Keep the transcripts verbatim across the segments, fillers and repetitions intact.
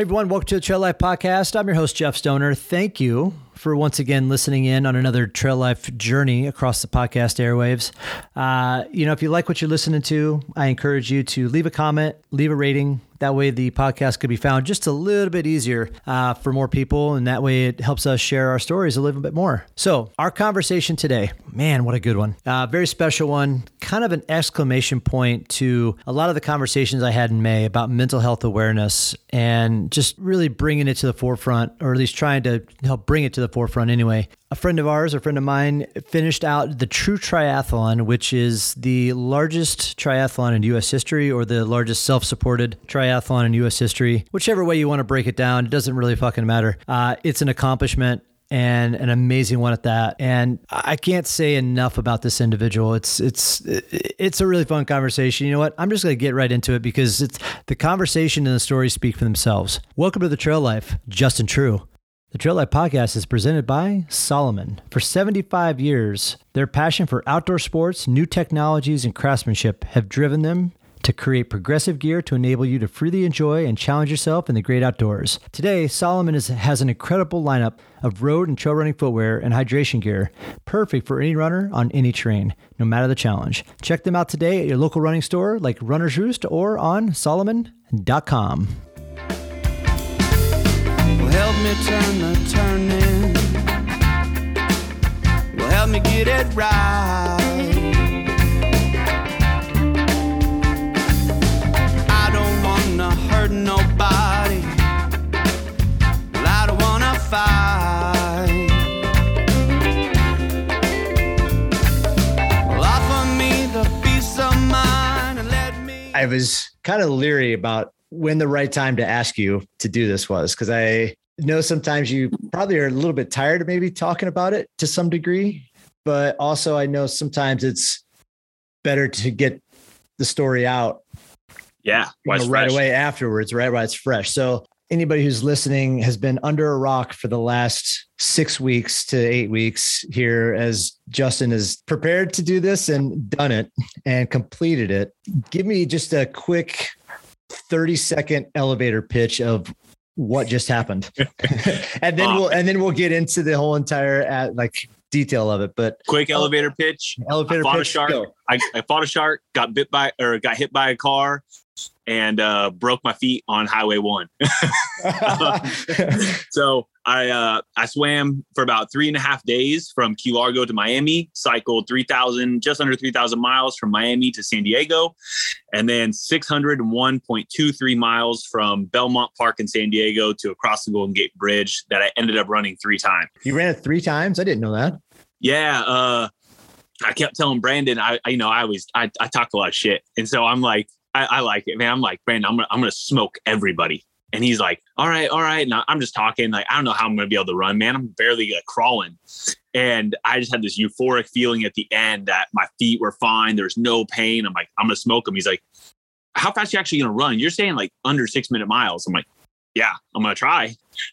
Hey everyone, welcome to the Trail Life Podcast. I'm your host, Jeff Stoner. Thank you for once again listening in on another Trail Life journey across the podcast airwaves. Uh, you know, if you like what you're listening to, I encourage you to leave a comment, leave a rating. That way the podcast could be found just a little bit easier uh, for more people. And that way it helps us share our stories a little bit more. So our conversation today, man, what a good one. Uh, very special one, kind of an exclamation point to a lot of the conversations I had in May about mental health awareness and just really bringing it to the forefront, or at least trying to help bring it to the forefront anyway. A friend of ours, a friend of mine, finished out the True Triathlon, which is the largest triathlon in U S history, or the largest self-supported triathlon in U S history. Whichever way you want to break it down, it doesn't really fucking matter. Uh, it's an accomplishment, and an amazing one at that. And I can't say enough about this individual. It's it's it's a really fun conversation. You know what? I'm just going to get right into it because it's the conversation and the stories speak for themselves. Welcome to The Trail Life, Justin True. The Trail Life Podcast is presented by Salomon. For seventy-five years, their passion for outdoor sports, new technologies, and craftsmanship have driven them to create progressive gear to enable you to freely enjoy and challenge yourself in the great outdoors. Today, Salomon is, has an incredible lineup of road and trail running footwear and hydration gear, perfect for any runner on any terrain, no matter the challenge. Check them out today at your local running store like Runner's Roost or on Salomon dot com. Help me turn the turning. Well, help me get it right. I don't wanna hurt nobody. Well, I don't wanna fight. Well, offer me the peace of mind and let me. I was kind of leery about when the right time to ask you to do this was, because I know sometimes you probably are a little bit tired of maybe talking about it to some degree, but also I know sometimes it's better to get the story out yeah, you know, right away afterwards, right? Right. It's fresh. So anybody who's listening has been under a rock for the last six weeks to eight weeks here as Justin is prepared to do this and done it and completed it. Give me just a quick thirty second elevator pitch of what just happened. and then um, we'll, and then we'll get into the whole entire uh, like detail of it, but quick elevator pitch, elevator I fought pitch, a shark. I, I fought a shark, got bit by, or got hit by a car and, uh, broke my feet on highway one. So I, uh, I swam for about three and a half days from Key Largo to Miami, cycled three thousand, just under three thousand miles from Miami to San Diego. And then six hundred one point two three miles from Belmont Park in San Diego to across the Golden Gate Bridge that I ended up running three times. You ran it three times? I didn't know that. Yeah. Uh, I kept telling Brandon, I, I you know, I always, I, I talked a lot of shit. And so I'm like, I, I like it, man. I'm like, Brandon, I'm going to, I'm going to smoke everybody. And he's like, all right, all right. And I'm just talking like, I don't know how I'm going to be able to run, man. I'm barely like, crawling. And I just had this euphoric feeling at the end that my feet were fine. There's no pain. I'm like, I'm going to smoke him. He's like, how fast are you actually going to run? You're saying like under six minute miles. I'm like, yeah, I'm going to try.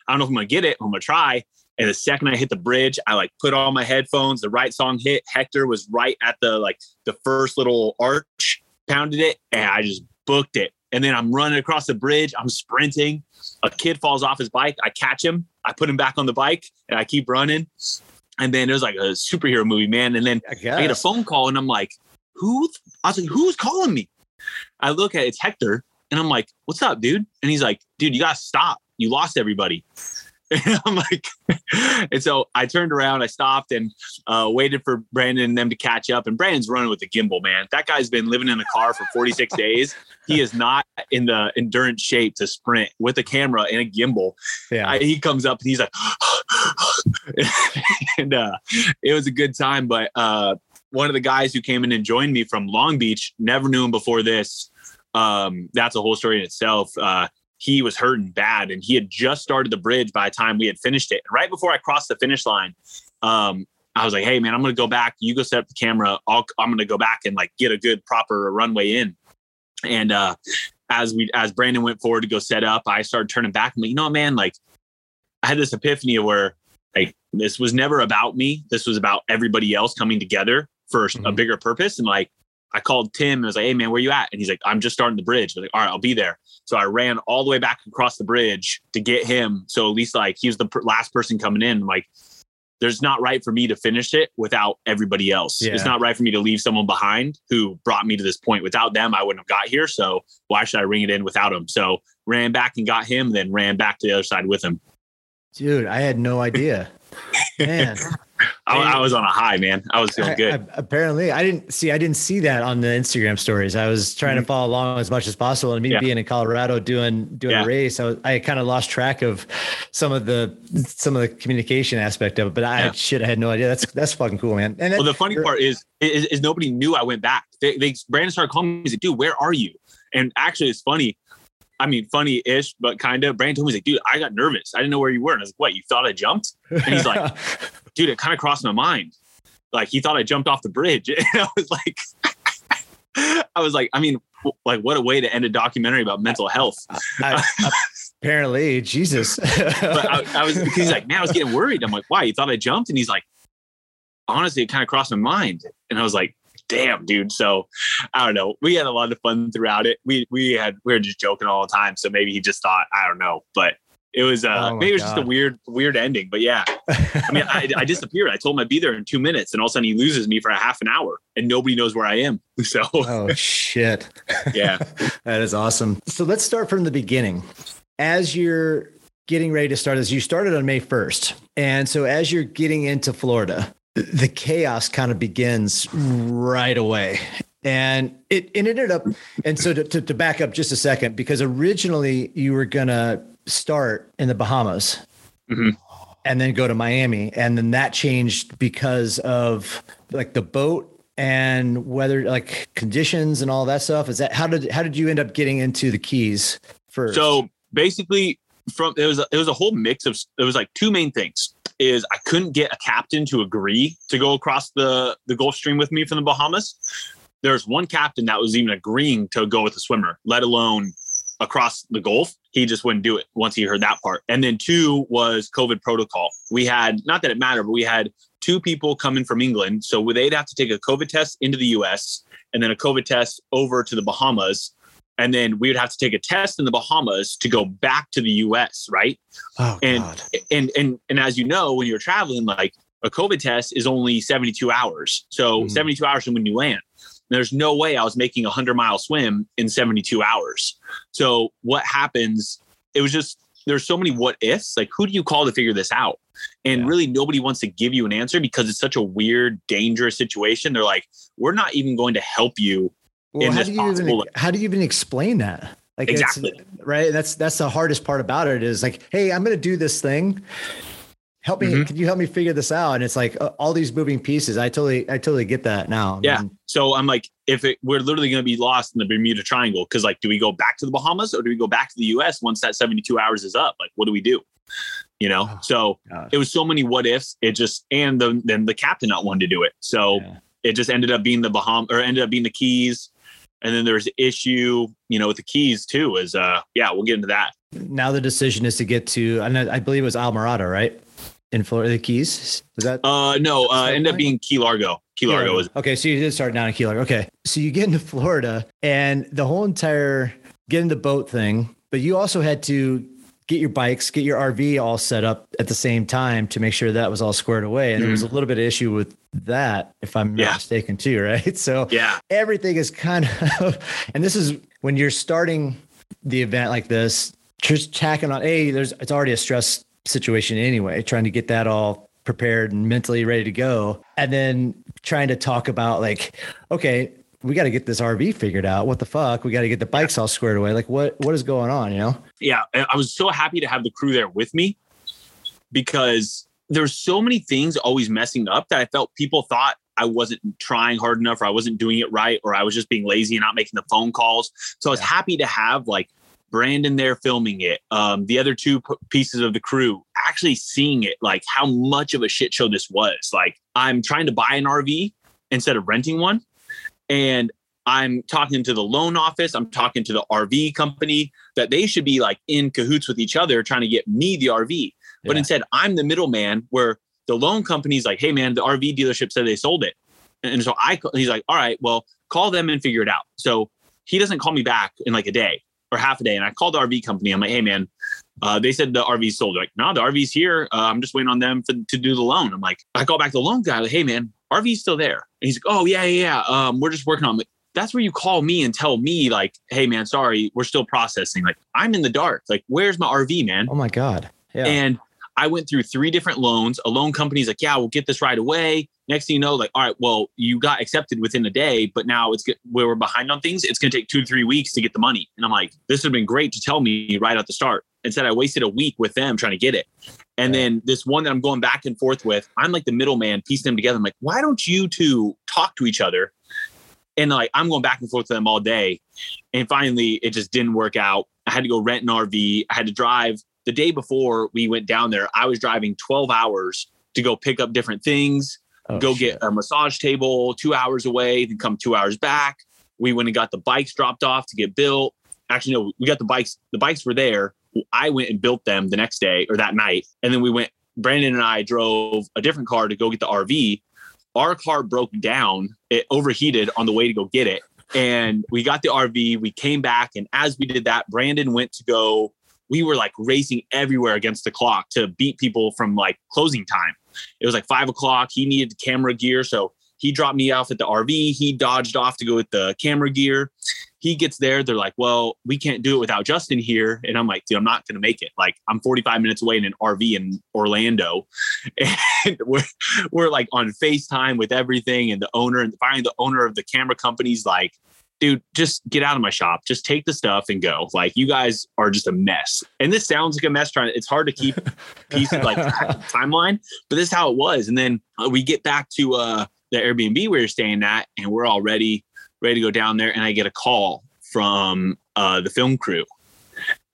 I don't know if I'm going to get it. I'm going to try. And the second I hit the bridge, I like put on my headphones. The right song hit. Hector was right at the, like the first little arch, pounded it. And I just booked it. And then I'm running across the bridge. I'm sprinting. A kid falls off his bike. I catch him. I put him back on the bike and I keep running. And then it was like a superhero movie, man. And then I, I get a phone call and I'm like, who? I was like, who's calling me? I look at it, it's Hector. And I'm like, what's up, dude? And he's like, dude, you got to stop. You lost everybody. And I'm like, and so I turned around, I stopped and uh, waited for Brandon and them to catch up. And Brandon's running with the gimbal, man. That guy's been living in a car for forty-six days. He is not in the endurance shape to sprint with a camera and a gimbal. Yeah, I, he comes up and he's like, and uh, it was a good time. But uh, one of the guys who came in and joined me from Long Beach, never knew him before this. Um, that's a whole story in itself. Uh, He was hurting bad and he had just started the bridge by the time we had finished it. And right before I crossed the finish line, um, I was like, hey, man, I'm going to go back. You go set up the camera. I'll, I'm going to go back and like get a good proper runway in. And uh, as we as Brandon went forward to go set up, I started turning back. I'm like, you know what, man, like I had this epiphany where like this was never about me. This was about everybody else coming together for mm-hmm. a bigger purpose. And like I called Tim and was like, hey man, where you at? And he's like, I'm just starting the bridge. I was like, all right, I'll be there. So I ran all the way back across the bridge to get him. So at least like he was the pr- last person coming in. I'm like, there's not right for me to finish it without everybody else. Yeah. It's not right for me to leave someone behind who brought me to this point. Without them, I wouldn't have got here. So why should I ring it in without him? So ran back and got him, then ran back to the other side with him. Dude, I had no idea. Man. I, I was on a high, man. I was feeling good. I, I, apparently, I didn't see. I didn't see that on the Instagram stories. I was trying mm-hmm. to follow along as much as possible, and me yeah. being in Colorado doing doing yeah. a race, I was, I kind of lost track of some of the some of the communication aspect of it. But I yeah. shit, I had no idea. That's that's fucking cool, man. And that, well, the funny part is, is is nobody knew I went back. They, they Brandon started calling me. He's like, dude, where are you? And actually, it's funny. I mean, funny-ish, but kind of. Brandon told me, he's like, dude, I got nervous. I didn't know where you were. And I was like, what, you thought I jumped? And he's like, dude, it kind of crossed my mind. Like, he thought I jumped off the bridge. And I was like, I was like, I mean, like, what a way to end a documentary about mental health. I, I, apparently, Jesus. But I, I was, he's like, man, I was getting worried. I'm like, why? You thought I jumped? And he's like, honestly, it kind of crossed my mind. And I was like, damn, dude. So I don't know. We had a lot of fun throughout it. We we had we were just joking all the time. So maybe he just thought, I don't know. But it was uh oh maybe it was God. just a weird, weird ending. But yeah. I mean, I, I disappeared. I told him I'd be there in two minutes, and all of a sudden he loses me for a half an hour and nobody knows where I am. So oh shit. Yeah. That is awesome. So let's start from the beginning. As you're getting ready to start this, you started on May first. And so as you're getting into Florida, the chaos kind of begins right away, and it, it ended up. And so to, to, to back up just a second, because originally you were going to start in the Bahamas mm-hmm. and then go to Miami. And then that changed because of like the boat and weather, like conditions and all that stuff. Is that, how did, how did you end up getting into the Keys first? So basically from, it was, a, it was a whole mix of, it was like two main things. Is I couldn't get a captain to agree to go across the, the Gulf Stream with me from the Bahamas. There's one captain that was even agreeing to go with a swimmer, let alone across the Gulf. He just wouldn't do it once he heard that part. And then two was COVID protocol. We had, not that it mattered, but we had two people coming from England. So they'd have to take a COVID test into the U S and then a COVID test over to the Bahamas. And then we would have to take a test in the Bahamas to go back to the U S, right? Oh, and, God. and and and as you know, when you're traveling, like a COVID test is only seventy-two hours. So mm-hmm. seventy-two hours from when you land. And there's no way I was making a hundred mile swim in seventy-two hours. So what happens, it was just, there's so many what ifs. Like, who do you call to figure this out? And yeah. really nobody wants to give you an answer because it's such a weird, dangerous situation. They're like, we're not even going to help you. Well, how do you even, how do you even explain that? Like, exactly. Right. That's, that's the hardest part about it is like, hey, I'm going to do this thing. Help me. Mm-hmm. Can you help me figure this out? And it's like uh, all these moving pieces. I totally, I totally get that now. Yeah. Man. So I'm like, if it, we're literally going to be lost in the Bermuda Triangle. Cause like, do we go back to the Bahamas or do we go back to the U S once that seventy-two hours is up? Like, what do we do? You know? Oh, so God. It was so many what ifs. It just, and the, then the captain not wanted to do it. So yeah. it just ended up being the Bahamas or ended up being the Keys. And then there's issue, you know, with the Keys too, is, uh, yeah, we'll get into that. Now the decision is to get to, and I believe it was Almirada, right? In Florida, the Keys. Was that? Uh, no, uh, ended up being Key Largo. Key Largo was. Okay. So you did start down in Key Largo. Okay. So you get into Florida and the whole entire get in the boat thing, but you also had to get your bikes, get your R V all set up at the same time to make sure that was all squared away. And mm-hmm. there was a little bit of issue with that, if I'm not yeah. mistaken too. Right. So yeah. everything is kind of, and this is when you're starting the event like this, just tacking on, Hey, there's, it's already a stress situation anyway, trying to get that all prepared and mentally ready to go. And then trying to talk about like, okay, we got to get this R V figured out. What the fuck? We got to get the bikes all squared away. Like what, what is going on? You know? Yeah. I was so happy to have the crew there with me because there's so many things always messing up that I felt people thought I wasn't trying hard enough or I wasn't doing it right. Or I was just being lazy and not making the phone calls. So I was yeah. happy to have like Brandon there filming it. Um, the other two p- pieces of the crew actually seeing it, like how much of a shit show this was. Like I'm trying to buy an R V instead of renting one. And I'm talking to the loan office. I'm talking to the R V company that they should be like in cahoots with each other trying to get me the R V. Yeah. But instead, I'm the middleman where the loan company's like, hey, man, the R V dealership said they sold it. And so I, he's like, all right, well, call them and figure it out. So he doesn't call me back in like a day or half a day. And I called the R V company. I'm like, hey man, uh, they said the R V's sold. They're like, no, the R V's here. Uh, I'm just waiting on them for, to do the loan. I'm like, I call back the loan guy. Like, hey man, R V's still there. And he's like, oh yeah, yeah, yeah. Um, we're just working on it. Like, that's where you call me and tell me like, hey man, sorry, we're still processing. Like I'm in the dark. Like, where's my R V, man? Oh my God. Yeah. And I went through three different loans. A loan company's like, yeah, we'll get this right away. Next thing you know, like, all right, well, you got accepted within a day, but now it's where we're behind on things. It's going to take two to three weeks to get the money. And I'm like, this would have been great to tell me right at the start. Instead, I wasted a week with them trying to get it. And then this one that I'm going back and forth with, I'm like the middleman, piecing them together. I'm like, why don't you two talk to each other? And like, I'm going back and forth with them all day. And finally, it just didn't work out. I had to go rent an R V. I had to drive. The day before we went down there, I was driving twelve hours to go pick up different things, oh, go shit. get a massage table two hours away, then come two hours back. We went and got the bikes dropped off to get built. Actually, no, we got the bikes. The bikes were there. I went and built them the next day or that night. And then we went, Brandon and I drove a different car to go get the R V. Our car broke down. It overheated on the way to go get it. And we got the R V. We came back. And as we did that, Brandon went to go. We were like racing everywhere against the clock to beat people from like closing time. It was like five o'clock. He needed camera gear. So he dropped me off at the R V. He dodged off to go with the camera gear. He gets there. They're like, well, we can't do it without Justin here. And I'm like, dude, I'm not going to make it. Like I'm forty-five minutes away in an R V in Orlando. And we're, we're like on FaceTime with everything. And the owner and finally the owner of the camera company's like, dude, just get out of my shop. Just take the stuff and go. Like, you guys are just a mess. And this sounds like a mess. Trying, it's hard to keep pieces like timeline, but this is how it was. And then uh, we get back to uh, the Airbnb we were staying at, and we're all ready, ready to go down there. And I get a call from uh, the film crew,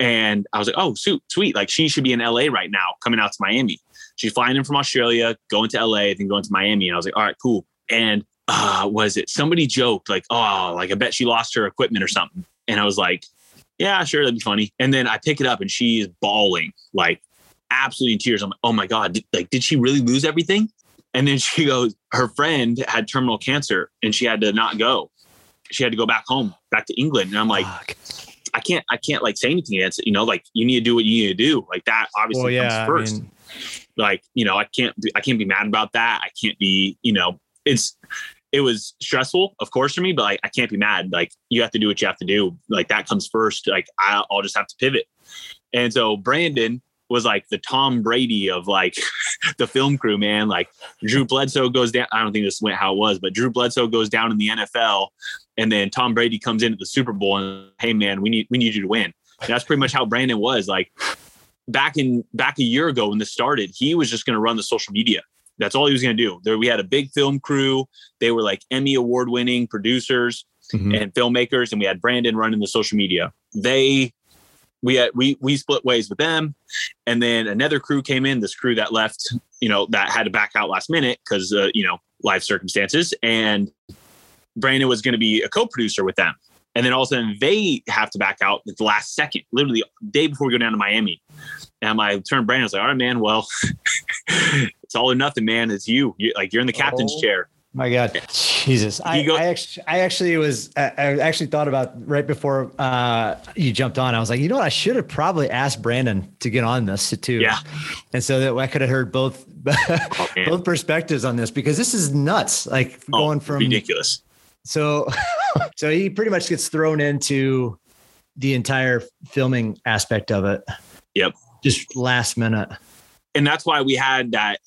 and I was like, "Oh, sweet, sweet! Like, she should be in L A right now, coming out to Miami. She's flying in from Australia, going to L A, then going to Miami." And I was like, "All right, cool." And Uh, was it somebody joked like, oh, like I bet she lost her equipment or something. And I was like, yeah, sure. That'd be funny. And then I pick it up and she is bawling, like absolutely in tears. I'm like, oh my God, did, like, did she really lose everything? And then she goes, her friend had terminal cancer and she had to not go. She had to go back home, back to England. And I'm like, Fuck. I can't, I can't like say anything against it. You know, like you need to do what you need to do. Like that obviously well, yeah, comes first. I mean, like, you know, I can't, be, I can't be mad about that. I can't be, you know, it's, it was stressful, of course, for me, but like, I can't be mad. Like you have to do what you have to do. Like that comes first. Like I, I'll just have to pivot. And so Brandon was like the Tom Brady of like the film crew, man. Like Drew Bledsoe goes down. I don't think this went how it was, but Drew Bledsoe goes down in the N F L and then Tom Brady comes into the Super Bowl and hey man, we need, we need you to win. And that's pretty much how Brandon was like back in back a year ago when this started. He was just going to run the social media. That's all he was going to do. There, we had a big film crew. They were like Emmy award winning producers mm-hmm. and filmmakers. And we had Brandon running the social media. They, we had, we, we split ways with them. And then another crew came in, this crew that left, you know, that had to back out last minute because, uh, you know, life circumstances. And Brandon was going to be a co-producer with them. And then all of a sudden they have to back out at the last second, literally the day before we go down to Miami. And I turned Brandon, I was like, all right, man, well, it's all or nothing, man. It's you. You're, like you're in the captain's oh, chair. My God. Jesus. I, go- I actually, I actually was, I, I actually thought about right before uh, you jumped on, I was like, you know what? I should have probably asked Brandon to get on this too. Yeah. And so that I could have heard both, oh, both perspectives on this, because this is nuts. Like oh, going from ridiculous. So, so he pretty much gets thrown into the entire filming aspect of it. Yep. Just last minute. And that's why we had that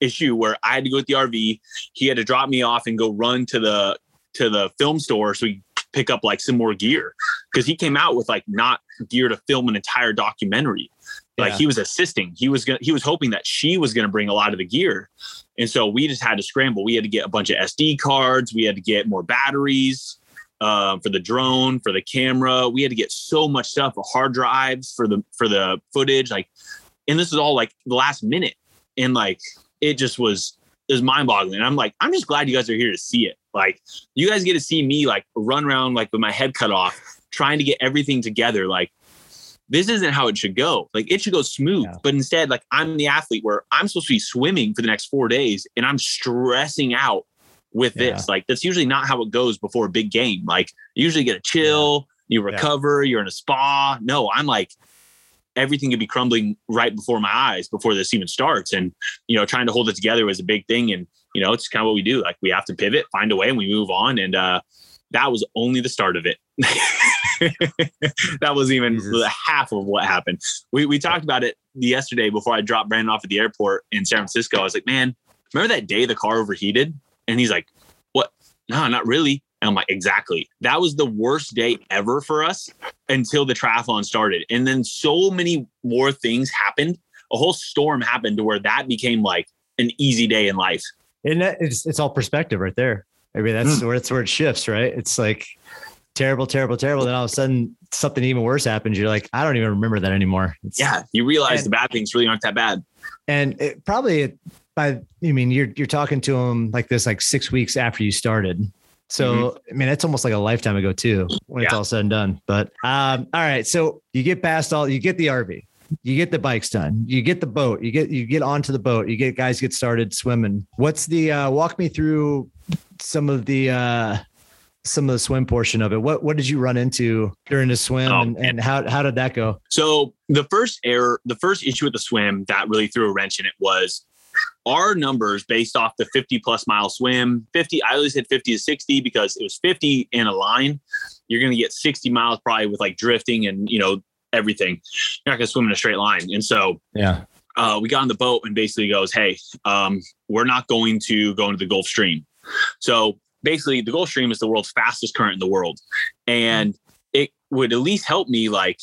issue where I had to go with the R V. He had to drop me off and go run to the, to the film store. So we pick up like some more gear because he came out with like not gear to film an entire documentary. Like yeah. he was assisting. He was gonna, he was hoping that she was going to bring a lot of the gear. And so we just had to scramble. We had to get a bunch of S D cards. We had to get more batteries uh, for the drone, for the camera. We had to get so much stuff, hard drives for the, for the footage. Like, and this is all like the last minute. And like, it just was, it was mind boggling. And I'm like, I'm just glad you guys are here to see it. Like you guys get to see me like run around, like with my head cut off, trying to get everything together. Like, this isn't how it should go. Like it should go smooth, yeah. but instead like I'm the athlete where I'm supposed to be swimming for the next four days and I'm stressing out with yeah. this. Like, that's usually not how it goes before a big game. Like, you usually get a chill, yeah. you recover, yeah. you're in a spa. No, I'm like, everything could be crumbling right before my eyes before this even starts. And, you know, trying to hold it together was a big thing. And, you know, it's kind of what we do. Like, we have to pivot, find a way, and we move on. And uh, that was only the start of it. That was even Jesus. half of what happened. We we talked about it yesterday before I dropped Brandon off at the airport in San Francisco. I was like, man, remember that day the car overheated? And he's like, what? No, not really. And I'm like, exactly. That was the worst day ever for us until the triathlon started. And then so many more things happened. A whole storm happened to where that became like an easy day in life. And that, it's, it's all perspective right there. I mean, that's mm. where it's where it shifts, right? It's like terrible, terrible, terrible. Then all of a sudden something even worse happens. You're like, I don't even remember that anymore. It's, yeah. You realize and, the bad things really aren't that bad. And it probably by, I mean, you're, you're talking to them like this, like six weeks after you started. So, mm-hmm. I mean, that's almost like a lifetime ago too, when yeah. it's all said and done. But, um, all right. So you get past all, you get the R V, you get the bikes done, you get the boat, you get, you get onto the boat, you get guys get started swimming. What's the, uh, walk me through some of the, uh, some of the swim portion of it. What, what did you run into during the swim oh, and, and how, how did that go? So the first error, the first issue with the swim that really threw a wrench in it was our numbers based off the fifty plus mile swim. Fifty, I always said fifty to sixty because it was fifty in a line. You're going to get sixty miles probably with like drifting and, you know, everything. You're not going to swim in a straight line. And so, yeah, uh, we got on the boat and basically goes, hey, um, we're not going to go into the Gulf Stream. So basically the Gulf Stream is the world's fastest current in the world. And it would at least help me like,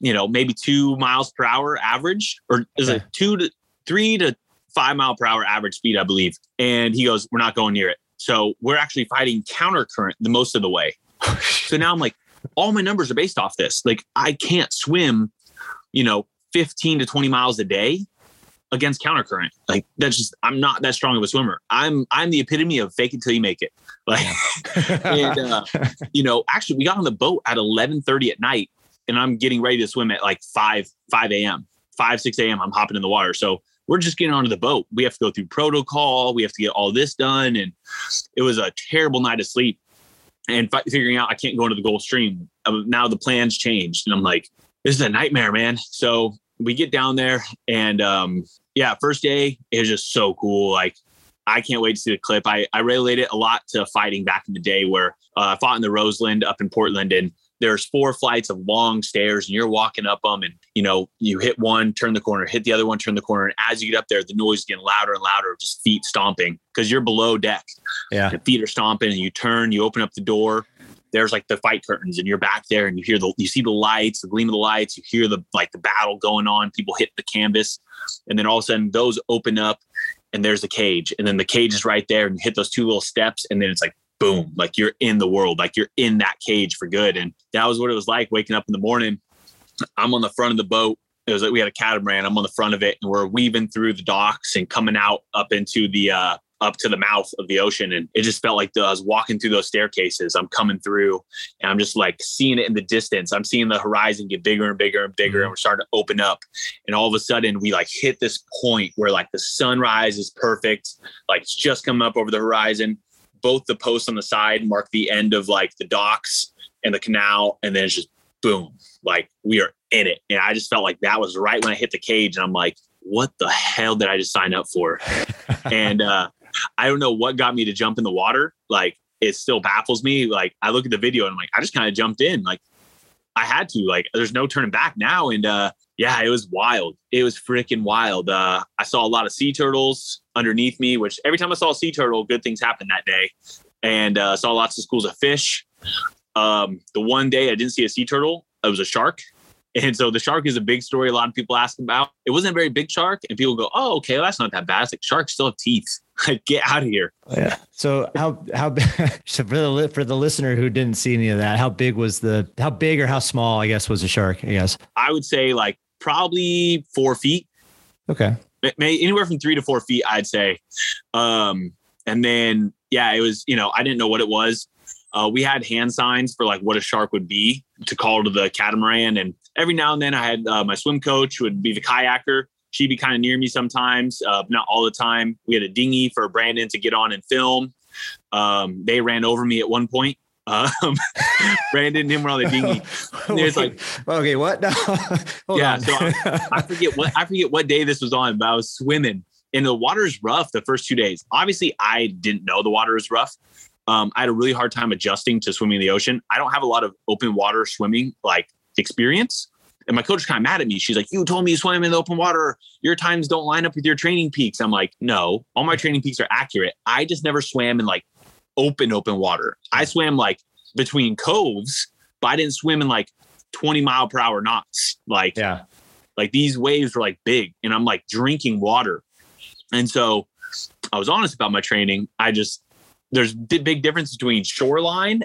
you know, maybe two miles per hour average, or is okay. it two to three to five mile per hour average speed, I believe. And he goes, we're not going near it. So we're actually fighting counter current the most of the way. So now I'm like, all my numbers are based off this. Like I can't swim, you know, fifteen to twenty miles a day against counter current. Like that's just, I'm not that strong of a swimmer. I'm, I'm the epitome of fake it till you make it. Like, and, uh, you know, actually we got on the boat at eleven thirty at night and I'm getting ready to swim at like five, five a.m., five, six a.m. I'm hopping in the water. So we're just getting onto the boat. We have to go through protocol. We have to get all this done. And it was a terrible night of sleep and fi- figuring out I can't go into the Gulf Stream. Um, now the plan's changed. And I'm like, this is a nightmare, man. So we get down there and um, yeah, first day it was just so cool. Like I can't wait to see the clip. I, I relate it a lot to fighting back in the day where uh, I fought in the Roseland up in Portland, and there's four flights of long stairs and you're walking up them and, you know, you hit one, turn the corner, hit the other one, turn the corner. And as you get up there, the noise is getting louder and louder, just feet stomping because you're below deck. Yeah. The feet are stomping and you turn, you open up the door. There's like the fight curtains and you're back there and you hear the, you see the lights, the gleam of the lights, you hear the, like the battle going on, people hit the canvas. And then all of a sudden those open up and there's the cage. And then the cage is right there and you hit those two little steps. And then it's like, boom, like you're in the world, like you're in that cage for good. And that was what it was like waking up in the morning. I'm on the front of the boat. It was like, we had a catamaran. I'm on the front of it and we're weaving through the docks and coming out up into the, uh, up to the mouth of the ocean. And it just felt like the, I was walking through those staircases. I'm coming through and I'm just like seeing it in the distance. I'm seeing the horizon get bigger and bigger and bigger. Mm-hmm. And we're starting to open up. And all of a sudden we like hit this point where like the sunrise is perfect. Like it's just coming up over the horizon. Both the posts on the side mark the end of like the docks and the canal. And then it's just boom, like we are in it. And I just felt like that was right when I hit the cage and I'm like, what the hell did I just sign up for? And, uh, I don't know what got me to jump in the water. Like it still baffles me. Like I look at the video and I'm like, I just kind of jumped in. Like I had to, like, there's no turning back now. And, uh, yeah, it was wild. It was freaking wild. Uh, I saw a lot of sea turtles underneath me, which every time I saw a sea turtle, good things happened that day. And I uh, saw lots of schools of fish. Um, the one day I didn't see a sea turtle, it was a shark. And so the shark is a big story a lot of people ask about. It wasn't a very big shark. And people go, oh, okay, well, that's not that bad. It's like, sharks still have teeth. Like, get out of here. Yeah. So how, how, so for the, for the listener who didn't see any of that, how big was the, how big or how small, I guess, was the shark, I guess? I would say like, probably four feet. Okay. Maybe anywhere from three to four feet, I'd say. Um, and then, yeah, it was, you know, I didn't know what it was. Uh, we had hand signs for like what a shark would be to call to the catamaran. And every now and then I had uh, my swim coach who would be the kayaker. She'd be kind of near me sometimes, uh, not all the time. We had a dinghy for Brandon to get on and film. Um, they ran over me at one point. Um, Brandon and him were on the dinghy. There's like, okay, what? No. Hold yeah, on. so I, I forget what I forget what day this was on, but I was swimming and the water's rough the first two days. Obviously, I didn't know the water was rough. Um, I had a really hard time adjusting to swimming in the ocean. I don't have a lot of open water swimming like experience. And my coach was kind of mad at me. She's like, you told me you swam in the open water. Your times don't line up with your training peaks. I'm like, no, all my training peaks are accurate. I just never swam in like open, open water. I swam like between coves, but I didn't swim in like twenty mile per hour knots. Like, yeah. like these waves were like big and I'm like drinking water. And so I was honest about my training. I just, there's a big difference between shoreline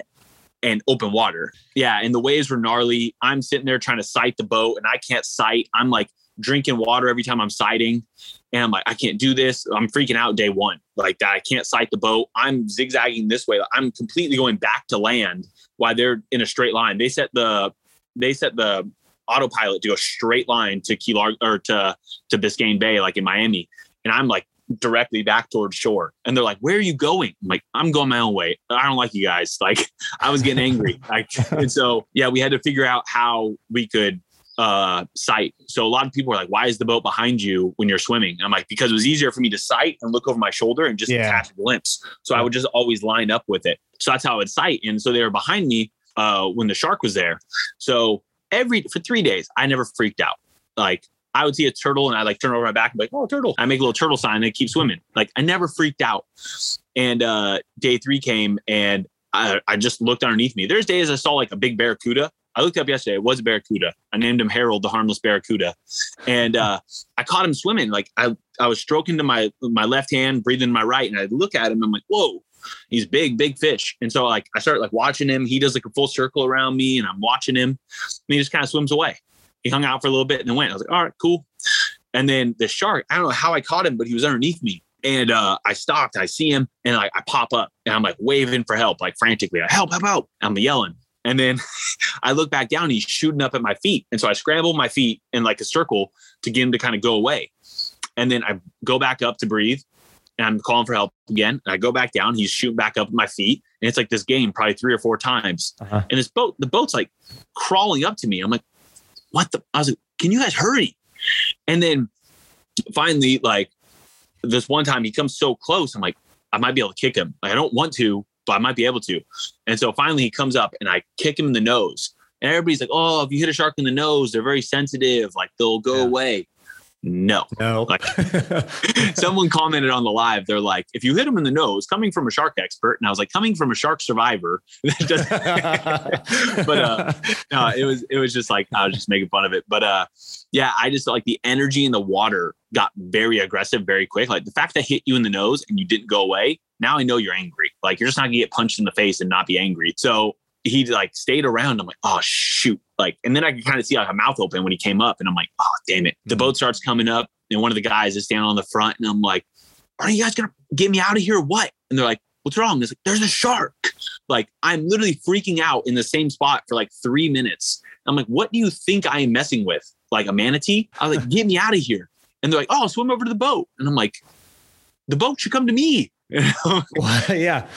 and open water. Yeah. And the waves were gnarly. I'm sitting there trying to sight the boat and I can't sight. I'm like drinking water every time I'm sighting. And I'm like, I can't do this. I'm freaking out day one. Like that. I can't sight the boat. I'm zigzagging this way. I'm completely going back to land while they're in a straight line. They set the, they set the autopilot to go straight line to Key Largo or to, to Biscayne Bay, like in Miami. And I'm like, directly back towards shore. And they're like, where are you going? I'm like, I'm going my own way. I don't like you guys. Like I was getting angry. Like, and so, yeah, we had to figure out how we could uh, sight. So a lot of people were like, why is the boat behind you when you're swimming? I'm like, because it was easier for me to sight and look over my shoulder and just yeah. catch a glimpse. So I would just always line up with it. So that's how I would sight. And so they were behind me uh, when the shark was there. So every, for three days, I never freaked out. Like, I would see a turtle and I like turn over my back and be like, oh, turtle. I make a little turtle sign and I keep swimming. Like I never freaked out. And uh, day three came and I, I just looked underneath me. There's days I saw like a big barracuda. I looked up yesterday. It was a barracuda. I named him Harold, the harmless barracuda. And uh, I caught him swimming. Like I, I was stroking to my, my left hand, breathing to my right. And I look at him. And I'm like, whoa, he's big, big fish. And so like, I started like watching him. He does like a full circle around me and I'm watching him. And he just kind of swims away. He hung out for a little bit and then went. I was like, all right, cool. And then the shark, I don't know how I caught him, but he was underneath me. And uh, I stopped. I see him and I, I pop up and I'm like waving for help, like frantically. I help, help, help. I'm yelling. And then I look back down. And he's shooting up at my feet. And so I scramble my feet in like a circle to get him to kind of go away. And then I go back up to breathe. And I'm calling for help again. And I go back down. He's shooting back up at my feet. And it's like this game probably three or four times. Uh-huh. And this boat, the boat's like crawling up to me. I'm like, what the, I was like, can you guys hurry? And then finally, like this one time he comes so close. I'm like, I might be able to kick him. Like, I don't want to, but I might be able to. And so finally he comes up and I kick him in the nose and everybody's like, oh, if you hit a shark in the nose, they're very sensitive. Like they'll go yeah. away. No, no. Like, someone commented on the live. They're like, if you hit him in the nose, coming from a shark expert. And I was like, coming from a shark survivor. But uh, no, it was it was just like I was just making fun of it. But uh, yeah, I just like the energy in the water got very aggressive very quick. Like the fact that I hit you in the nose and you didn't go away. Now I know you're angry. Like you're just not gonna get punched in the face and not be angry. So he like stayed around. I'm like, oh, shoot. Like, and then I could kind of see like a mouth open when he came up and I'm like, oh, damn it. The boat starts coming up and one of the guys is standing on the front and I'm like, are you guys going to get me out of here or what? And they're like, what's wrong? It's like, there's a shark. Like I'm literally freaking out in the same spot for like three minutes. I'm like, what do you think I am messing with? Like a manatee? I was like, get me out of here. And they're like, oh, swim over to the boat. And I'm like, the boat should come to me. You know? Well, yeah.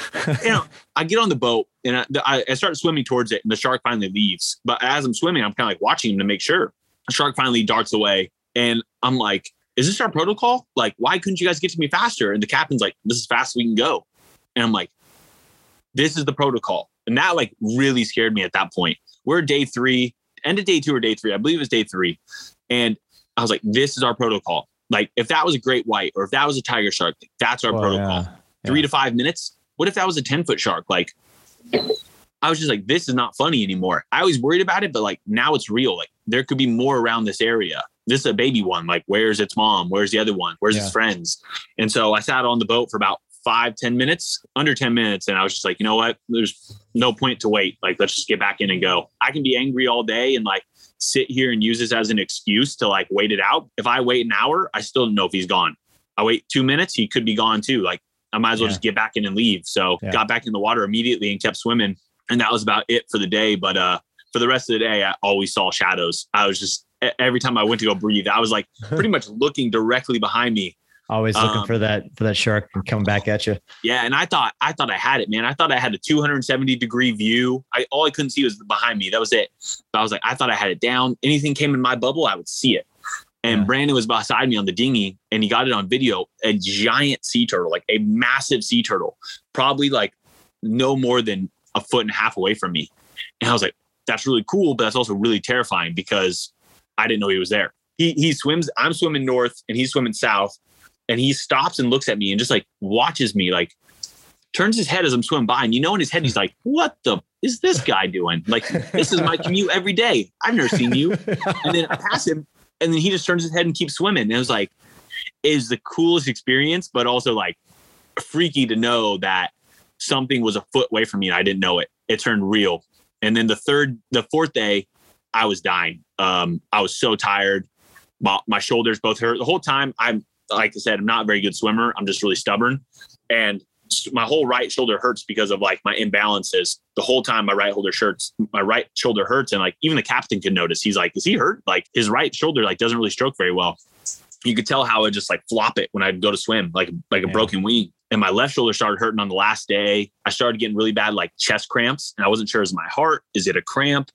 You know, I get on the boat and I, I, I start swimming towards it and the shark finally leaves. But as I'm swimming, I'm kind of like watching him to make sure. The shark finally darts away and I'm like, is this our protocol? Like, why couldn't you guys get to me faster? And the captain's like, this is fast as we can go. And I'm like, this is the protocol. And that like really scared me at that point. We're day three, end of day two or day three. I believe it was day three. And I was like, this is our protocol. Like if that was a great white or if that was a tiger shark, that's our well, protocol. Yeah. Three yeah. to five minutes. What if that was a ten foot shark? Like I was just like, this is not funny anymore. I was worried about it, but like now it's real. Like there could be more around this area. This is a baby one. Like where's its mom? Where's the other one? Where's yeah. its friends? And so I sat on the boat for about five, ten minutes, under ten minutes. And I was just like, you know what? There's no point to wait. Like, let's just get back in and go. I can be angry all day and like sit here and use this as an excuse to like wait it out. If I wait an hour, I still don't know if he's gone. I wait two minutes. He could be gone too. Like, I might as well yeah. just get back in and leave. So yeah. got back in the water immediately and kept swimming. And that was about it for the day. But uh, for the rest of the day, I always saw shadows. I was just, every time I went to go breathe, I was like pretty much looking directly behind me. Always looking um, for that, for that shark and come back at you. Yeah. And I thought, I thought I had it, man. I thought I had a two hundred seventy degree view. I, all I couldn't see was behind me. That was it. But I was like, I thought I had it down. Anything came in my bubble, I would see it. And yeah. Brandon was beside me on the dinghy and he got it on video, a giant sea turtle, like a massive sea turtle, probably like no more than a foot and a half away from me. And I was like, that's really cool. But that's also really terrifying because I didn't know he was there. He, he swims, I'm swimming north and he's swimming south. And he stops and looks at me and just like watches me, like turns his head as I'm swimming by. And you know, in his head, he's like, what the is this guy doing? Like, this is my commute every day. I've never seen you. And then I pass him and then he just turns his head and keeps swimming. And it was like, it was the coolest experience, but also like freaky to know that something was a foot away from me and I didn't know it. It turned real. And then the third, the fourth day, I was dying. Um, I was so tired. My, my shoulders both hurt the whole time. I'm, like I said, I'm not a very good swimmer. I'm just really stubborn. And my whole right shoulder hurts because of like my imbalances. The whole time my right shoulder hurts, my right shoulder hurts. And like, even the captain could notice. He's like, is he hurt? Like his right shoulder, like doesn't really stroke very well. You could tell how I just like flop it when I'd go to swim, like, like a yeah. broken wing. And my left shoulder started hurting on the last day. I started getting really bad, like chest cramps. And I wasn't sure, is my heart, is it a cramp?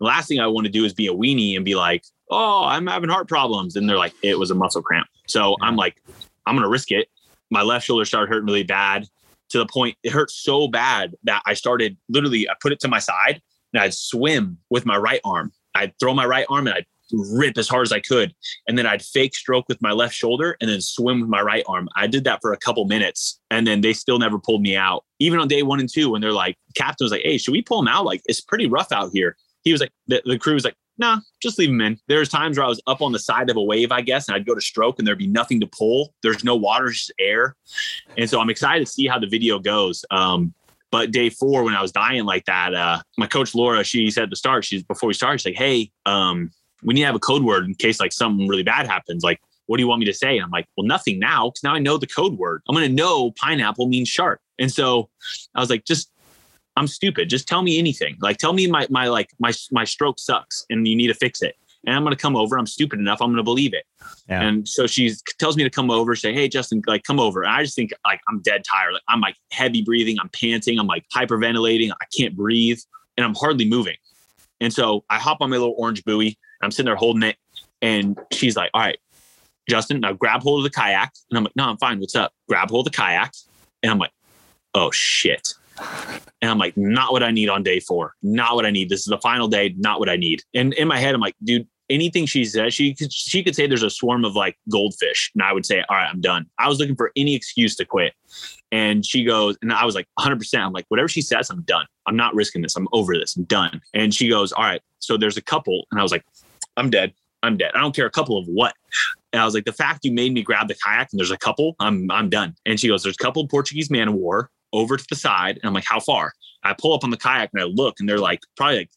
The last thing I want to do is be a weenie and be like, oh, I'm having heart problems. And they're like, it was a muscle cramp. So I'm like, I'm going to risk it. My left shoulder started hurting really bad to the point it hurt so bad that I started literally, I put it to my side and I'd swim with my right arm. I'd throw my right arm and I'd rip as hard as I could. And then I'd fake stroke with my left shoulder and then swim with my right arm. I did that for a couple minutes and then they still never pulled me out. Even on day one and two, when they're like, captain was like, hey, should we pull him out? Like, it's pretty rough out here. He was like, the, the crew was like, nah, just leave him in. There's times where I was up on the side of a wave, I guess, and I'd go to stroke and there'd be nothing to pull. There's no water, just air. And so I'm excited to see how the video goes. Um, but day four, when I was dying like that, uh, my coach, Laura, she said at the start, she's before we started, she's like, hey, um, we need to have a code word in case like something really bad happens. Like, what do you want me to say? And I'm like, well, nothing now. Cause now I know the code word. I'm going to know pineapple means shark. And so I was like, just, I'm stupid. Just tell me anything. Like, tell me my, my, like my, my stroke sucks and you need to fix it. And I'm going to come over. I'm stupid enough. I'm going to believe it. Yeah. And so she tells me to come over, say, hey, Justin, like come over. And I just think like, I'm dead tired. Like I'm like heavy breathing. I'm panting. I'm like hyperventilating. I can't breathe and I'm hardly moving. And so I hop on my little orange buoy. I'm sitting there holding it. And she's like, all right, Justin, now grab hold of the kayak. And I'm like, no, I'm fine. What's up? Grab hold of the kayak. And I'm like, oh shit. And I'm like, not what I need on day four, not what I need. This is the final day, not what I need. And in my head, I'm like, dude, anything she says, she could, she could say there's a swarm of like goldfish. And I would say, all right, I'm done. I was looking for any excuse to quit. And she goes, and I was like one hundred percent. I'm like, whatever she says, I'm done. I'm not risking this. I'm over this. I'm done. And she goes, all right, so there's a couple. And I was like, I'm dead. I'm dead. I don't care. A couple of what? And I was like, the fact you made me grab the kayak and there's a couple, I'm, I'm done. And she goes, there's a couple Portuguese man of war over to the side. And I'm like, how far? I pull up on the kayak and I look and they're like probably like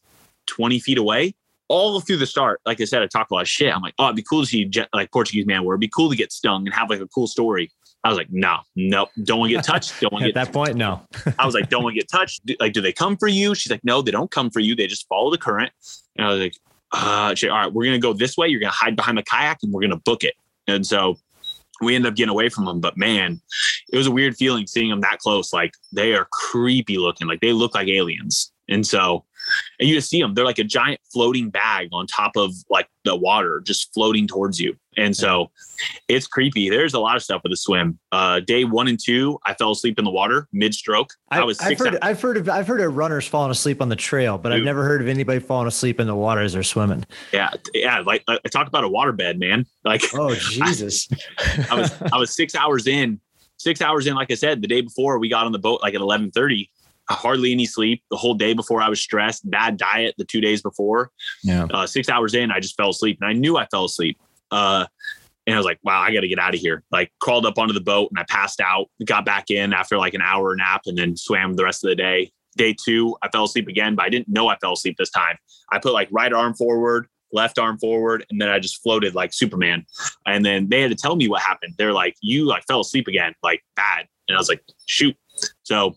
twenty feet away all through the start. Like I said, I talk a lot of shit. I'm like, oh, it'd be cool to see like Portuguese man war. It'd be cool to get stung and have like a cool story. I was like, no, nope. Don't want to get touched. Don't want to get at that point. No, I was like, don't want to get touched. Do, like, do they come for you? She's like, no, they don't come for you. They just follow the current. And I was like, uh, she, all right, we're going to go this way. You're going to hide behind the kayak and we're going to book it. And so we ended up getting away from them, but man, it was a weird feeling seeing them that close. Like they are creepy looking, like they look like aliens. And so, and you just see them, they're like a giant floating bag on top of like the water, just floating towards you. And so it's creepy. There's a lot of stuff with the swim. Uh, day one and two, I fell asleep in the water mid stroke. I, I was I've heard, I've heard of, I've heard of runners falling asleep on the trail, but dude, I've never heard of anybody falling asleep in the water as they're swimming. Yeah. Yeah. Like I talk about a waterbed, man. Like, oh Jesus. I, I was, I was six hours in. Six hours in, like I said, the day before we got on the boat, like at eleven thirty, hardly any sleep. The whole day before I was stressed, bad diet the two days before. Yeah. Uh, six hours in, I just fell asleep and I knew I fell asleep. Uh, and I was like, wow, I got to get out of here. Like crawled up onto the boat and I passed out, got back in after like an hour nap and then swam the rest of the day. Day two, I fell asleep again, but I didn't know I fell asleep this time. I put like right arm forward, left arm forward. And then I just floated like Superman. And then they had to tell me what happened. They're like, you like fell asleep again, like bad. And I was like, shoot. So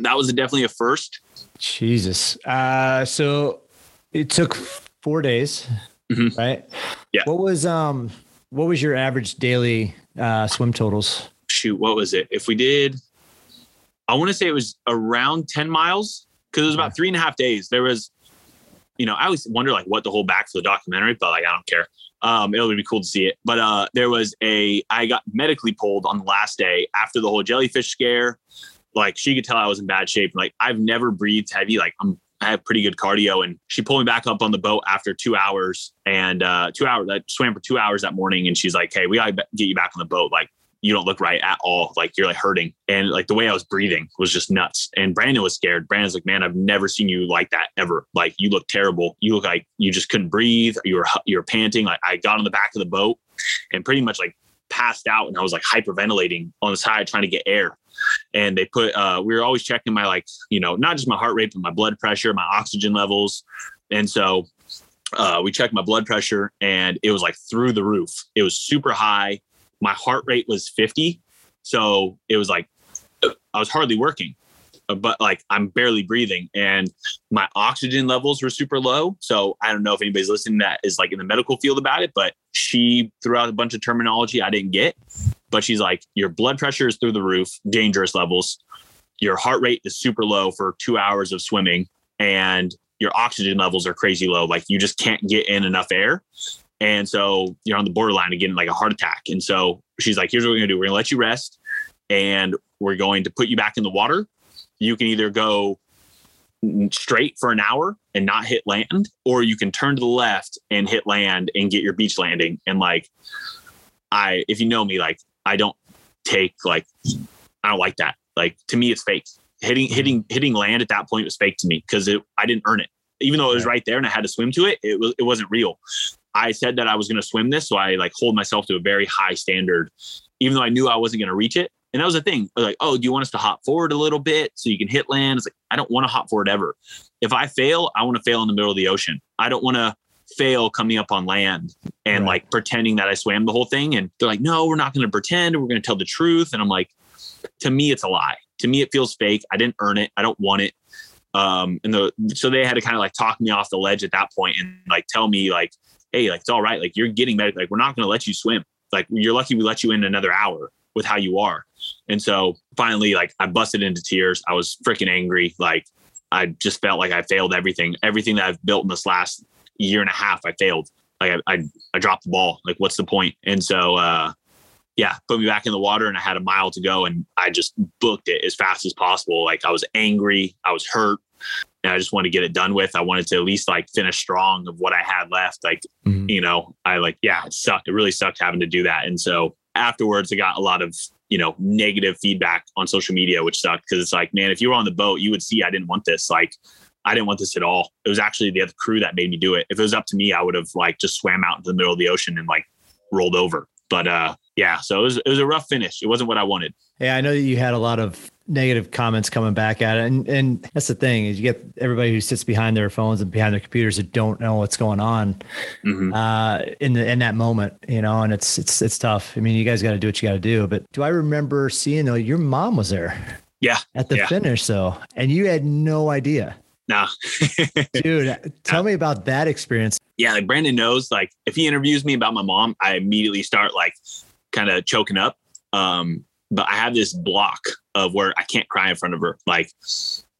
that was definitely a first. Jesus. Uh, so it took four days, mm-hmm. right? Yeah. What was, um, what was your average daily uh, swim totals? Shoot, what was it? If we did, I want to say it was around ten miles because it was about three and a half days. There was, you know, I always wonder like what the whole back for the documentary, but like, I don't care. Um, it'll be cool to see it. But uh, there was a, I got medically pulled on the last day after the whole jellyfish scare. Like she could tell I was in bad shape. Like I've never breathed heavy. Like I'm, I have pretty good cardio, and she pulled me back up on the boat after two hours and uh, two hours. I swam for two hours that morning. And she's like, hey, we gotta get you back on the boat. Like you don't look right at all. Like you're like hurting. And like the way I was breathing was just nuts. And Brandon was scared. Brandon's like, man, I've never seen you like that ever. Like you look terrible. You look like you just couldn't breathe. You were, you were panting. Like I got on the back of the boat and pretty much like passed out. And I was like hyperventilating on the side, trying to get air. And they put, uh, we were always checking my, like, you know, not just my heart rate, but my blood pressure, my oxygen levels. And so, uh, we checked my blood pressure and it was like through the roof. It was super high. My heart rate was fifty. So it was like, I was hardly working, but like I'm barely breathing and my oxygen levels were super low. So I don't know if anybody's listening that is like in the medical field about it, but she threw out a bunch of terminology I didn't get. But she's like, your blood pressure is through the roof, dangerous levels. Your heart rate is super low for two hours of swimming and your oxygen levels are crazy low. Like you just can't get in enough air. And so you're on the borderline of getting like a heart attack. And so she's like, here's what we're going to do. We're going to let you rest and we're going to put you back in the water. You can either go straight for an hour and not hit land, or you can turn to the left and hit land and get your beach landing. And like, I, if you know me, like, I don't take like, I don't like that. Like to me, it's fake. Hitting, hitting, hitting land at that point was fake to me because it, I didn't earn it. Even though it was right there and I had to swim to it, it was, it wasn't real. I said that I was going to swim this. So I like hold myself to a very high standard, even though I knew I wasn't going to reach it. And that was the thing. I was like, oh, do you want us to hop forward a little bit so you can hit land? It's like, I don't want to hop forward ever. If I fail, I want to fail in the middle of the ocean. I don't want to fail coming up on land and right. like pretending that I swam the whole thing. And they're like, no, we're not going to pretend. We're going to tell the truth. And I'm like, to me, it's a lie. To me, it feels fake. I didn't earn it. I don't want it. Um, and the, so they had to kind of like talk me off the ledge at that point and like, tell me like, hey, like, it's all right. Like you're getting better. Like, we're not going to let you swim. Like you're lucky we let you in another hour with how you are. And so finally, like I busted into tears. I was freaking angry. Like I just felt like I failed everything, everything that I've built in this last year and a half. I failed. Like I, I, I dropped the ball. Like what's the point? And so, uh, yeah, put me back in the water and I had a mile to go and I just booked it as fast as possible. Like I was angry, I was hurt and I just wanted to get it done with. I wanted to at least like finish strong of what I had left. Like, mm-hmm. you know, I like, yeah, it sucked. It really sucked having to do that. And so afterwards I got a lot of, you know, negative feedback on social media, which sucked because it's like, man, if you were on the boat, you would see, I didn't want this. Like, I didn't want this at all. It was actually the other crew that made me do it. If it was up to me, I would have like just swam out into the middle of the ocean and like rolled over. But uh, yeah, so it was it was a rough finish. It wasn't what I wanted. Yeah, I know that you had a lot of negative comments coming back at it. And and that's the thing is you get everybody who sits behind their phones and behind their computers that don't know what's going on mm-hmm. uh, in the in that moment, you know, and it's it's it's tough. I mean, you guys got to do what you got to do. But do I remember seeing though your mom was there? Yeah. At the yeah. finish though. And you had no idea. Nah. Dude, tell nah. me about that experience. Yeah. Like Brandon knows, like if he interviews me about my mom, I immediately start like kind of choking up. Um, but I have this block of where I can't cry in front of her. Like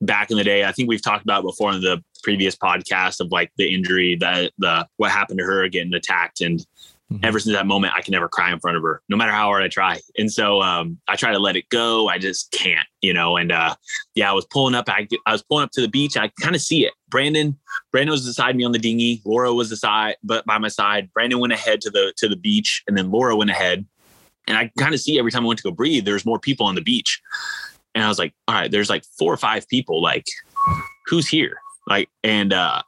back in the day, I think we've talked about before on the previous podcast of like the injury that the, what happened to her getting attacked. And mm-hmm. ever since that moment, I can never cry in front of her, no matter how hard I try. And so, um, I try to let it go. I just can't, you know? And, uh, yeah, I was pulling up, I, I was pulling up to the beach. I kind of see it. Brandon, Brandon was beside me on the dinghy. Laura was aside, but by my side, Brandon went ahead to the, to the beach. And then Laura went ahead. And I kind of see every time I went to go breathe, there's more people on the beach. And I was like, all right, there's like four or five people, like who's here? Like, and, uh,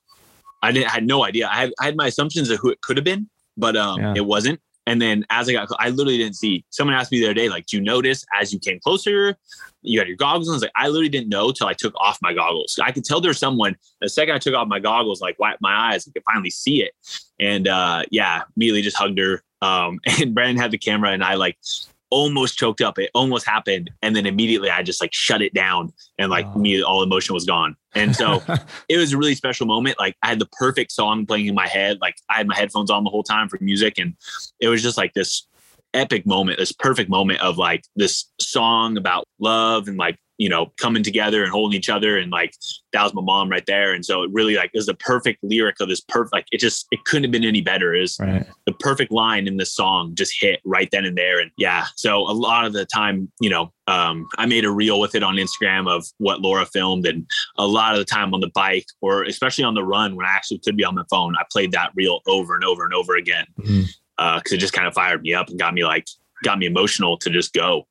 I didn't, I had no idea. I had, I had my assumptions of who it could have been, but, um, yeah. it wasn't. And then as I got, I literally didn't see. Someone asked me the other day, like, do you notice as you came closer, you had your goggles on? I was like, I literally didn't know till I took off my goggles. I could tell there's someone. The second I took off my goggles, like wiped my eyes, I could finally see it. And, uh, yeah, immediately just hugged her. Um, and Brandon had the camera and I like almost choked up. It almost happened. And then immediately I just like shut it down and like oh. me, all emotion was gone. And so it was a really special moment. Like I had the perfect song playing in my head. Like I had my headphones on the whole time for music. And it was just like this epic moment, this perfect moment of like this song about love and like, you know, coming together and holding each other. And like, that was my mom right there. And so it really like, it was the perfect lyric of this perfect, like it just, it couldn't have been any better. It was right. the perfect line in this song just hit right then and there. And yeah, so a lot of the time, you know, um, I made a reel with it on Instagram of what Laura filmed. And a lot of the time on the bike, or especially on the run when I actually could be on my phone, I played that reel over and over and over again. Mm-hmm. Uh, cause it just kind of fired me up and got me like, got me emotional to just go.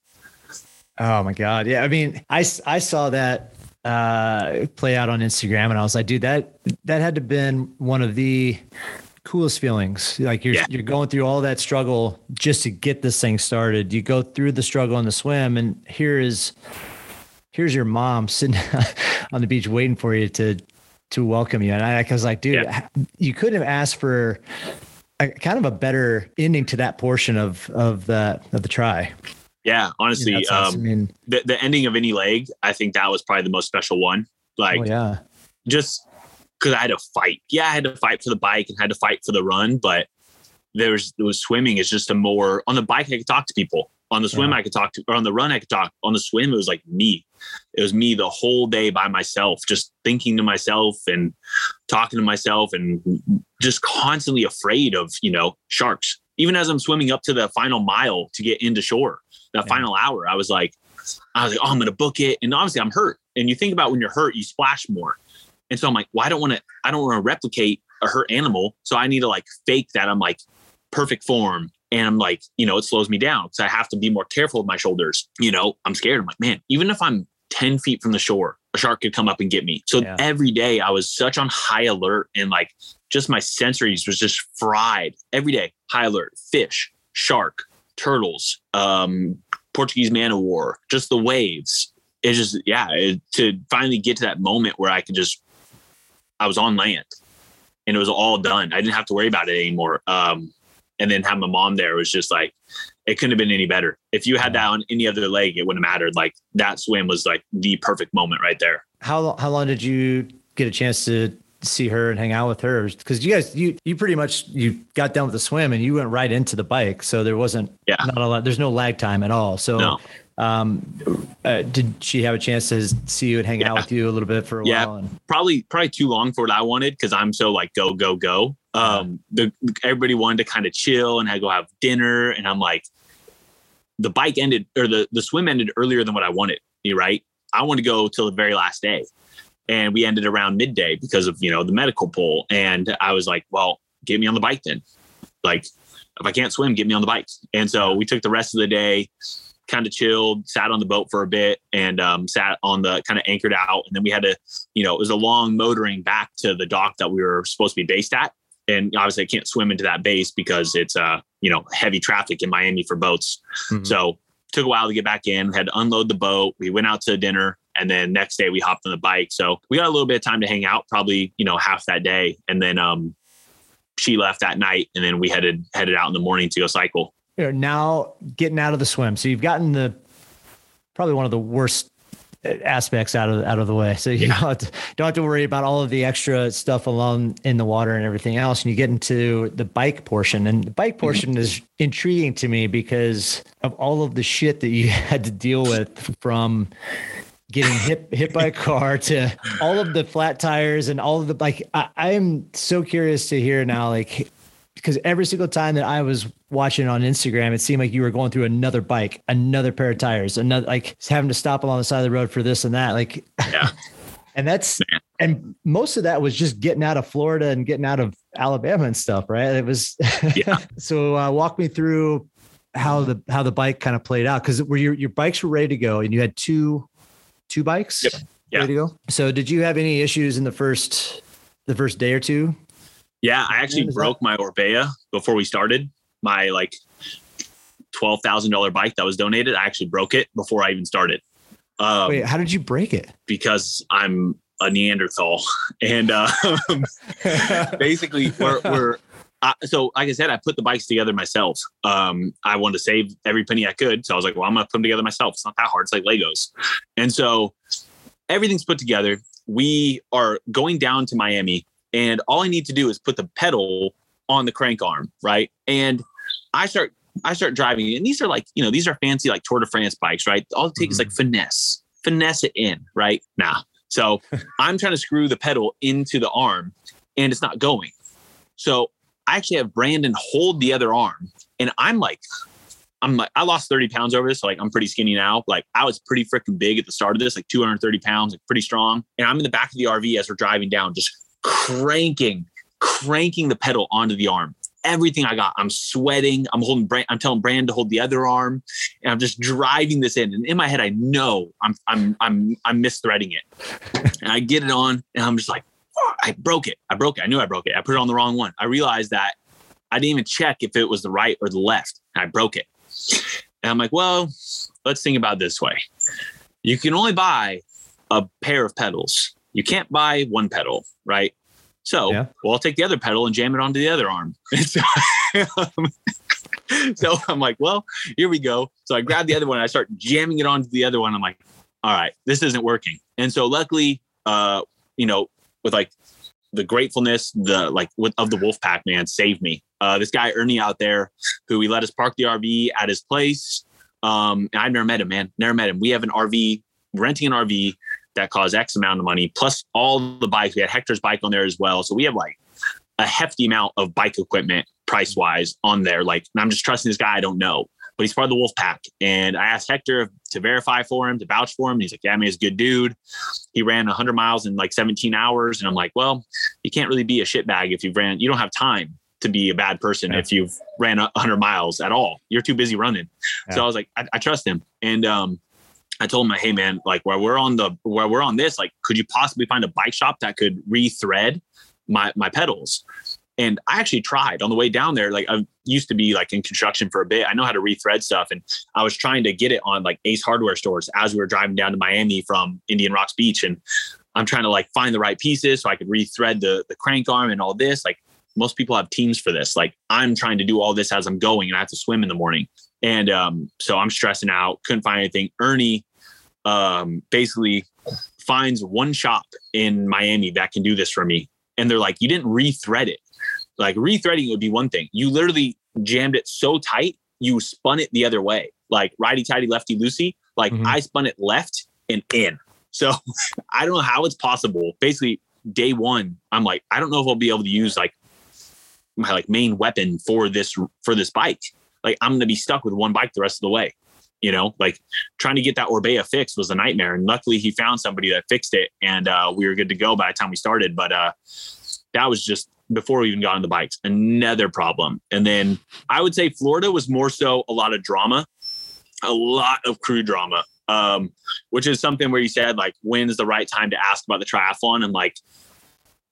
Oh my God. Yeah. I mean, I, I saw that, uh, play out on Instagram and I was like, dude, that, that had to have been one of the coolest feelings. Like you're, yeah. you're going through all that struggle just to get this thing started. You go through the struggle on the swim and here is, here's your mom sitting on the beach waiting for you to, to welcome you. And I, I was like, dude, yeah. you couldn't have asked for a, kind of a better ending to that portion of, of the, of the try. Yeah, honestly, yeah, um, awesome. I mean, the, the ending of any leg, I think that was probably the most special one. Like, oh, yeah. just because I had to fight. Yeah, I had to fight for the bike and had to fight for the run, but there was, there was swimming is just a more, on the bike, I could talk to people. On the swim, yeah. I could talk to, or on the run, I could talk. On the swim, it was like me. It was me the whole day by myself, just thinking to myself and talking to myself and just constantly afraid of, you know, sharks. Even as I'm swimming up to the final mile to get into shore. That yeah. final hour, I was like, I was like, oh, I'm going to book it. And obviously I'm hurt. And you think about when you're hurt, you splash more. And so I'm like, well, I don't want to, I don't want to replicate a hurt animal. So I need to like fake that. I'm like perfect form. And I'm like, you know, it slows me down. So I have to be more careful with my shoulders. You know, I'm scared. I'm like, man, even if I'm ten feet from the shore, a shark could come up and get me. So yeah. every day I was such on high alert and like just my sensories was just fried every day. High alert, fish, shark, turtles, um, Portuguese man of war, just the waves. It's just, yeah, it, to finally get to that moment where I could just, I was on land and it was all done. I didn't have to worry about it anymore. Um, and then having my mom there was just like, it couldn't have been any better. If you had that on any other leg, it wouldn't have mattered. Like that swim was like the perfect moment right there. How, how long did you get a chance to see her and hang out with her? Because you guys, you you pretty much, you got done with the swim and you went right into the bike. So there wasn't yeah. not a lot, there's no lag time at all. So no. um, uh, did she have a chance to see you and hang yeah. out with you a little bit for a yeah. while? And- probably, probably too long for what I wanted. Cause I'm so like, go, go, go. Um, yeah. the, everybody wanted to kind of chill and I go have dinner. And I'm like, the bike ended or the, the swim ended earlier than what I wanted. You're right. I want to go till the very last day. And we ended around midday because of, you know, the medical pull. And I was like, well, get me on the bike then. Like, if I can't swim, get me on the bike. And so we took the rest of the day, kind of chilled, sat on the boat for a bit and um, sat on the kind of anchored out. And then we had to, you know, it was a long motoring back to the dock that we were supposed to be based at. And obviously I can't swim into that base because it's, uh, you know, heavy traffic in Miami for boats. Mm-hmm. So took a while to get back in, had to unload the boat. We went out to dinner. And then next day we hopped on the bike. So we got a little bit of time to hang out, probably, you know, half that day. And then um, she left that night and then we headed, headed out in the morning to go cycle. You're now getting out of the swim. So you've gotten the, probably one of the worst aspects out of, out of the way. So you yeah. don't, have to, don't have to worry about all of the extra stuff along in the water and everything else. And you get into the bike portion and the bike portion mm-hmm. is intriguing to me because of all of the shit that you had to deal with from getting hit hit by a car to all of the flat tires and all of the, like, I, I'm so curious to hear now, like, because every single time that I was watching on Instagram, it seemed like you were going through another bike, another pair of tires, another, like having to stop along the side of the road for this and that. Like, yeah. and that's, Man. and most of that was just getting out of Florida and getting out of Alabama and stuff. Right. It was, yeah. so uh, walk me through how the, how the bike kind of played out. Cause were your, your bikes were ready to go and you had two, two bikes. Yep. Yeah. To go. So did you have any issues in the first, the first day or two? Yeah. I actually broke that? my Orbea before we started. My like twelve thousand dollars bike that was donated. I actually broke it before I even started. Um, Wait, how did you break it? Because I'm a Neanderthal. And um, basically we're, we're, I, so like I said, I put the bikes together myself. Um, I wanted to save every penny I could. So I was like, well, I'm going to put them together myself. It's not that hard. It's like Legos. And so everything's put together. We are going down to Miami and all I need to do is put the pedal on the crank arm. Right. And I start, I start driving, and these are like, you know, these are fancy, like Tour de France bikes, right? All it takes mm-hmm. is like finesse, finesse it in right now. Nah. So I'm trying to screw the pedal into the arm and it's not going. So I actually have Brandon hold the other arm, and I'm like, I'm like, I lost thirty pounds over this. So like, I'm pretty skinny now. Like I was pretty freaking big at the start of this, like two hundred thirty pounds, like pretty strong. And I'm in the back of the R V as we're driving down, just cranking, cranking the pedal onto the arm. Everything I got, I'm sweating. I'm holding Brand, I'm telling Brand to hold the other arm, and I'm just driving this in. And in my head, I know I'm, I'm, I'm, I'm misthreading it. And I get it on, and I'm just like, oh, I broke it. I broke it. I knew I broke it. I put it on the wrong one. I realized that I didn't even check if it was the right or the left. I broke it. And I'm like, well, let's think about it this way. You can only buy a pair of pedals. You can't buy one pedal, right? So, yeah. well, I'll take the other pedal and jam it onto the other arm. So, um, so I'm like, well, here we go. So I grab the other one. And I start jamming it onto the other one. I'm like, all right, this isn't working. And so luckily, uh, you know, with like the gratefulness, the like with, of the wolf pack, man, saved me. Uh, this guy, Ernie out there, who he let us park the R V at his place. Um, and I've never met him, man. Never met him. We have an R V, renting an R V that costs X amount of money, plus all the bikes. We had Hector's bike on there as well. So we have like a hefty amount of bike equipment price wise on there. Like, and I'm just trusting this guy I don't know, but he's part of the wolf pack. And I asked Hector to verify for him, to vouch for him. And he's like, yeah, I mean, he's a good dude. He ran one hundred miles in like seventeen hours. And I'm like, well, you can't really be a shitbag if you've ran. You don't have time to be a bad person yeah. if you've ran one hundred miles at all. You're too busy running. Yeah. So I was like, I, I trust him. And, um, I told him, hey man, like while we're on the, while we're on this, like, could you possibly find a bike shop that could re-thread my, my pedals? And I actually tried on the way down there. Like I used to be like in construction for a bit. I know how to re-thread stuff. And I was trying to get it on like Ace Hardware stores as we were driving down to Miami from Indian Rocks Beach. And I'm trying to like find the right pieces so I could re-thread the, the crank arm and all this. Like most people have teams for this. Like I'm trying to do all this as I'm going, and I have to swim in the morning. And um, so I'm stressing out. Couldn't find anything. Ernie um, basically finds one shop in Miami that can do this for me. And they're like, you didn't re-thread it. Like re-threading would be one thing. You literally jammed it so tight, you spun it the other way. Like righty-tighty, lefty-loosey. Like mm-hmm. I spun it left and in. So I don't know how it's possible. Basically day one, I'm like, I don't know if I'll be able to use like my like main weapon for this, for this bike. Like I'm going to be stuck with one bike the rest of the way. You know, like trying to get that Orbea fixed was a nightmare. And luckily he found somebody that fixed it, and uh, we were good to go by the time we started. But uh, that was just before we even got on the bikes, another problem. And then I would say Florida was more so a lot of drama, a lot of crew drama, um, which is something where you said like, when is the right time to ask about the triathlon? And like,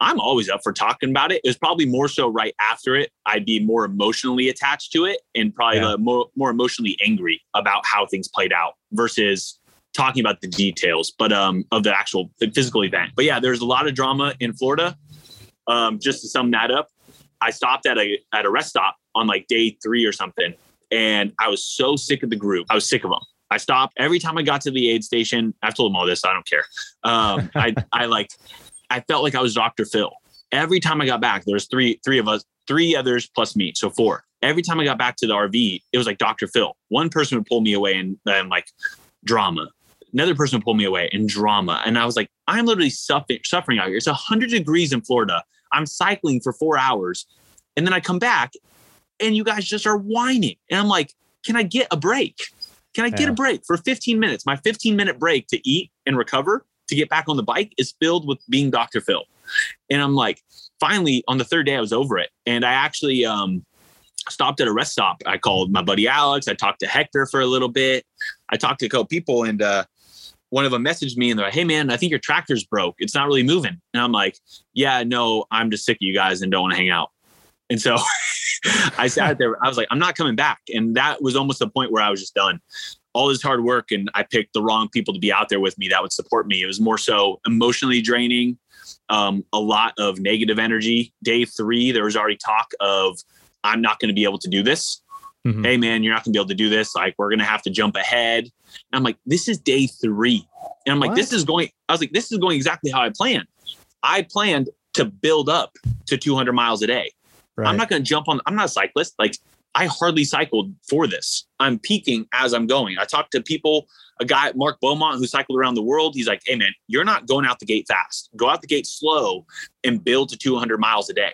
I'm always up for talking about it. It was probably more so right after it. I'd be more emotionally attached to it, and probably yeah. more, more emotionally angry about how things played out versus talking about the details, but um, of the actual the physical event. But yeah, there's a lot of drama in Florida. Um, just to sum that up, I stopped at a, at a rest stop on like day three or something. And I was so sick of the group. I was sick of them. I stopped every time I got to the aid station. I've told them all this. So I don't care. Um, I, I like... I felt like I was Doctor Phil. Every time I got back, there was three, three of us, three others plus me. So four. Every time I got back to the R V, it was like Doctor Phil. One person would pull me away and then like drama. Another person would pull me away and drama. And I was like, I'm literally suffering, suffering out here. It's one hundred degrees in Florida. I'm cycling for four hours. And then I come back and you guys just are whining. And I'm like, can I get a break? Can I yeah. get a break for fifteen minutes? My fifteen minute break to eat and recover, to get back on the bike, is filled with being Doctor Phil. And I'm like, finally on the third day I was over it. And I actually um, stopped at a rest stop. I called my buddy Alex. I talked to Hector for a little bit. I talked to a couple people, and uh, one of them messaged me and they're like, hey man, I think your tractor's broke. It's not really moving. And I'm like, yeah, no, I'm just sick of you guys and don't want to hang out. And so I sat there, I was like, I'm not coming back. And that was almost the point where I was just done. all this hard work and I picked the wrong people to be out there with me that would support me. It was more so emotionally draining, um, a lot of negative energy. Day three, there was already talk of, I'm not going to be able to do this. Mm-hmm. Hey man, you're not gonna be able to do this. Like, we're going to have to jump ahead. And I'm like, this is day three. And I'm like, what? this is going, I was like, this is going exactly how I planned. I planned to build up to two hundred miles a day. Right. I'm not going to jump on. I'm not a cyclist. Like, I hardly cycled for this. I'm peaking as I'm going. I talked to people, a guy, Mark Beaumont, who cycled around the world. He's like, hey man, you're not going out the gate fast. Go out the gate slow and build to two hundred miles a day.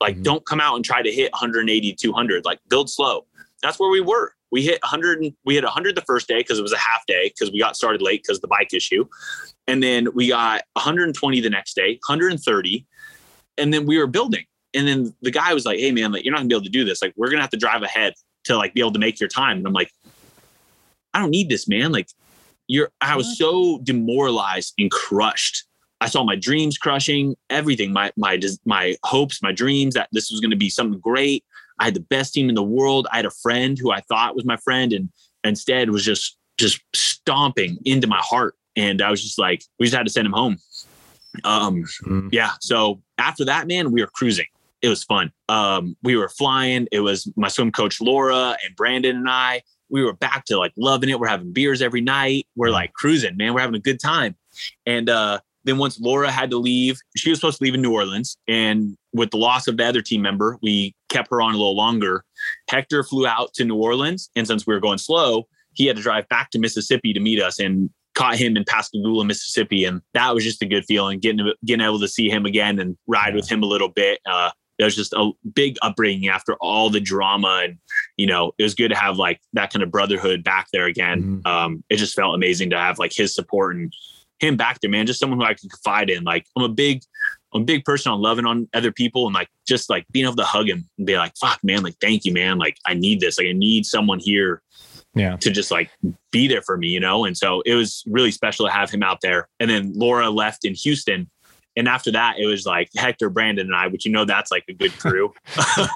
Like, mm-hmm. don't come out and try to hit one eighty, two hundred, like build slow. That's where we were. We hit one hundred. We hit one hundred the first day because it was a half day because we got started late because of the bike issue. And then we got one hundred twenty the next day, one hundred thirty. And then we were building. And then the guy was like, hey man, like, you're not gonna be able to do this. Like, we're going to have to drive ahead to like be able to make your time. And I'm like, I don't need this, man. Like, you're, I was so demoralized and crushed. I saw my dreams crushing, everything, my, my, my hopes, my dreams that this was going to be something great. I had the best team in the world. I had a friend who I thought was my friend and instead was just, just stomping into my heart. And I was just like, we just had to send him home. Um, mm-hmm. Yeah. So after that, man, we were cruising. It was fun. Um, we were flying. It was my swim coach, Laura, and Brandon and I, we were back to like loving it. We're having beers every night. We're like cruising, man. We're having a good time. And, uh, then once Laura had to leave, she was supposed to leave in New Orleans. And with the loss of the other team member, we kept her on a little longer. Hector flew out to New Orleans. And since we were going slow, he had to drive back to Mississippi to meet us and caught him in Pascagoula, Mississippi. And that was just a good feeling, getting, getting able to see him again and ride with him a little bit. Uh, it was just a big upbringing after all the drama. And, you know, it was good to have like that kind of brotherhood back there again. Mm-hmm. Um, it just felt amazing to have like his support and him back there, man, just someone who I can confide in. Like, I'm a big, I'm a big person on loving on other people and like, just like being able to hug him and be like, fuck man, like, thank you, man. Like, I need this. Like, I need someone here yeah. to just like be there for me, you know? And so it was really special to have him out there. And then Laura left in Houston. And after that, it was like Hector, Brandon, and I, which, you know, that's like a good crew.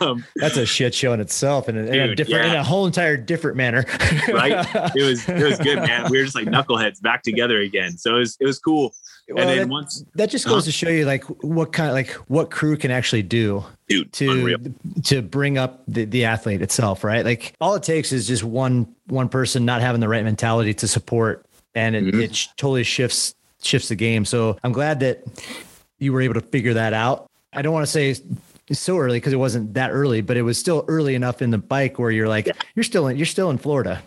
um, that's a shit show in itself, and in, in a different, yeah. in a whole entire different manner. Right? It was it was good, man. We were just like knuckleheads back together again. So it was it was cool. Well, and then that, once that just goes uh, to show you like what kind of like what crew can actually do dude, to unreal. to bring up the, the athlete itself, right? Like all it takes is just one one person not having the right mentality to support, and it, mm-hmm. it totally shifts. shifts the game. So I'm glad that you were able to figure that out. I don't want to say so early because it wasn't that early, but it was still early enough in the bike where you're like, yeah. you're still in, you're still in Florida.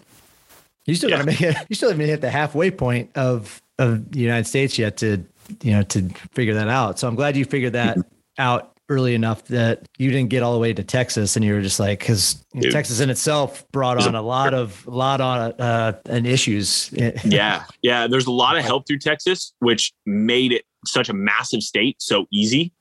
You still yeah. gotta make it. You still haven't hit the halfway point of, of the United States yet to, you know, to figure that out. So I'm glad you figured that out early enough that you didn't get all the way to Texas and you were just like, cause Dude. Texas in itself brought on a lot of, lot on, uh, and issues. Yeah. Yeah. There's a lot of help through Texas, which made it such a massive state. So easy.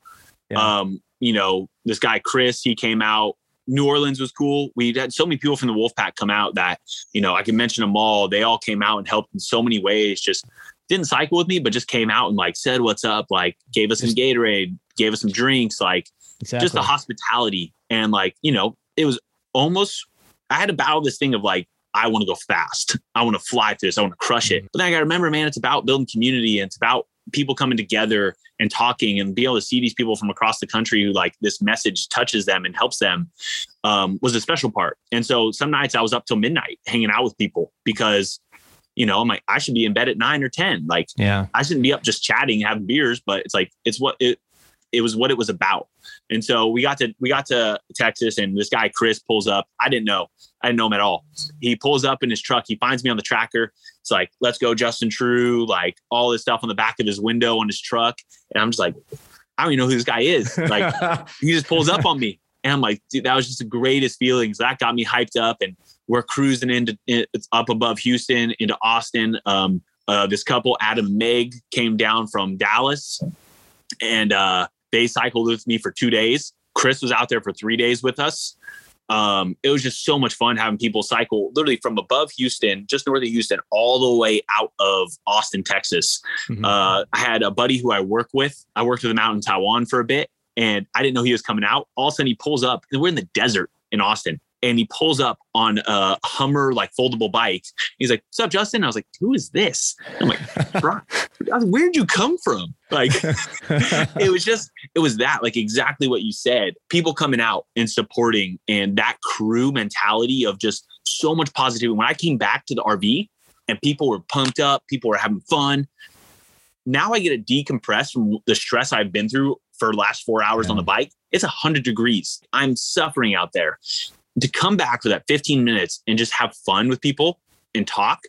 Yeah. Um, you know, this guy, Chris, he came out, New Orleans was cool. We had so many people from the Wolfpack come out that, you know, I can mention them all. They all came out and helped in so many ways, just didn't cycle with me, but just came out and like said, what's up? Like gave us some Gatorade, gave us some drinks, like exactly. just the hospitality. And like, you know, it was almost, I had to battle this thing of like, I want to go fast. I want to fly through this. I want to crush it. But then I got to remember, man, it's about building community and it's about people coming together and talking and being able to see these people from across the country who like this message touches them and helps them um, was a special part. And so some nights I was up till midnight hanging out with people because you know, I'm like, I should be in bed at nine or ten. Like, yeah. I shouldn't be up just chatting, having beers, but it's like, it's what it, it was what it was about. And so we got to, we got to Texas and this guy, Chris, pulls up. I didn't know, I didn't know him at all. He pulls up in his truck. He finds me on the tracker. It's like, let's go, Justin True, like all this stuff on the back of his window on his truck. And I'm just like, I don't even know who this guy is. Like he just pulls up on me. And I'm like, dude, that was just the greatest feelings. That got me hyped up. And we're cruising into it's up above Houston into Austin. Um, uh, this couple, Adam and Meg, came down from Dallas and uh, they cycled with me for two days. Chris was out there for three days with us. Um, it was just so much fun having people cycle literally from above Houston, just north of Houston, all the way out of Austin, Texas. Mm-hmm. Uh, I had a buddy who I work with. I worked with him out in Taiwan for a bit and I didn't know he was coming out. All of a sudden he pulls up and we're in the desert in Austin. and he pulls up on a Hummer, like foldable bike. He's like, "What's up, Justin?" I was like, "Who is this?" I'm like, "Bron, where'd you come from?" Like, it was just, it was that, like exactly what you said. People coming out and supporting, and that crew mentality of just so much positivity. When I came back to the R V and people were pumped up, people were having fun. Now I get to decompress from the stress I've been through for the last four hours yeah. on the bike. It's a hundred degrees. I'm suffering out there. To come back for that fifteen minutes and just have fun with people and talk.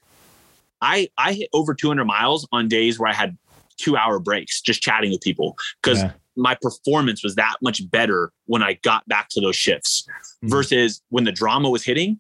I I hit over two hundred miles on days where I had two hour breaks just chatting with people, because yeah. my performance was that much better when I got back to those shifts mm-hmm. versus when the drama was hitting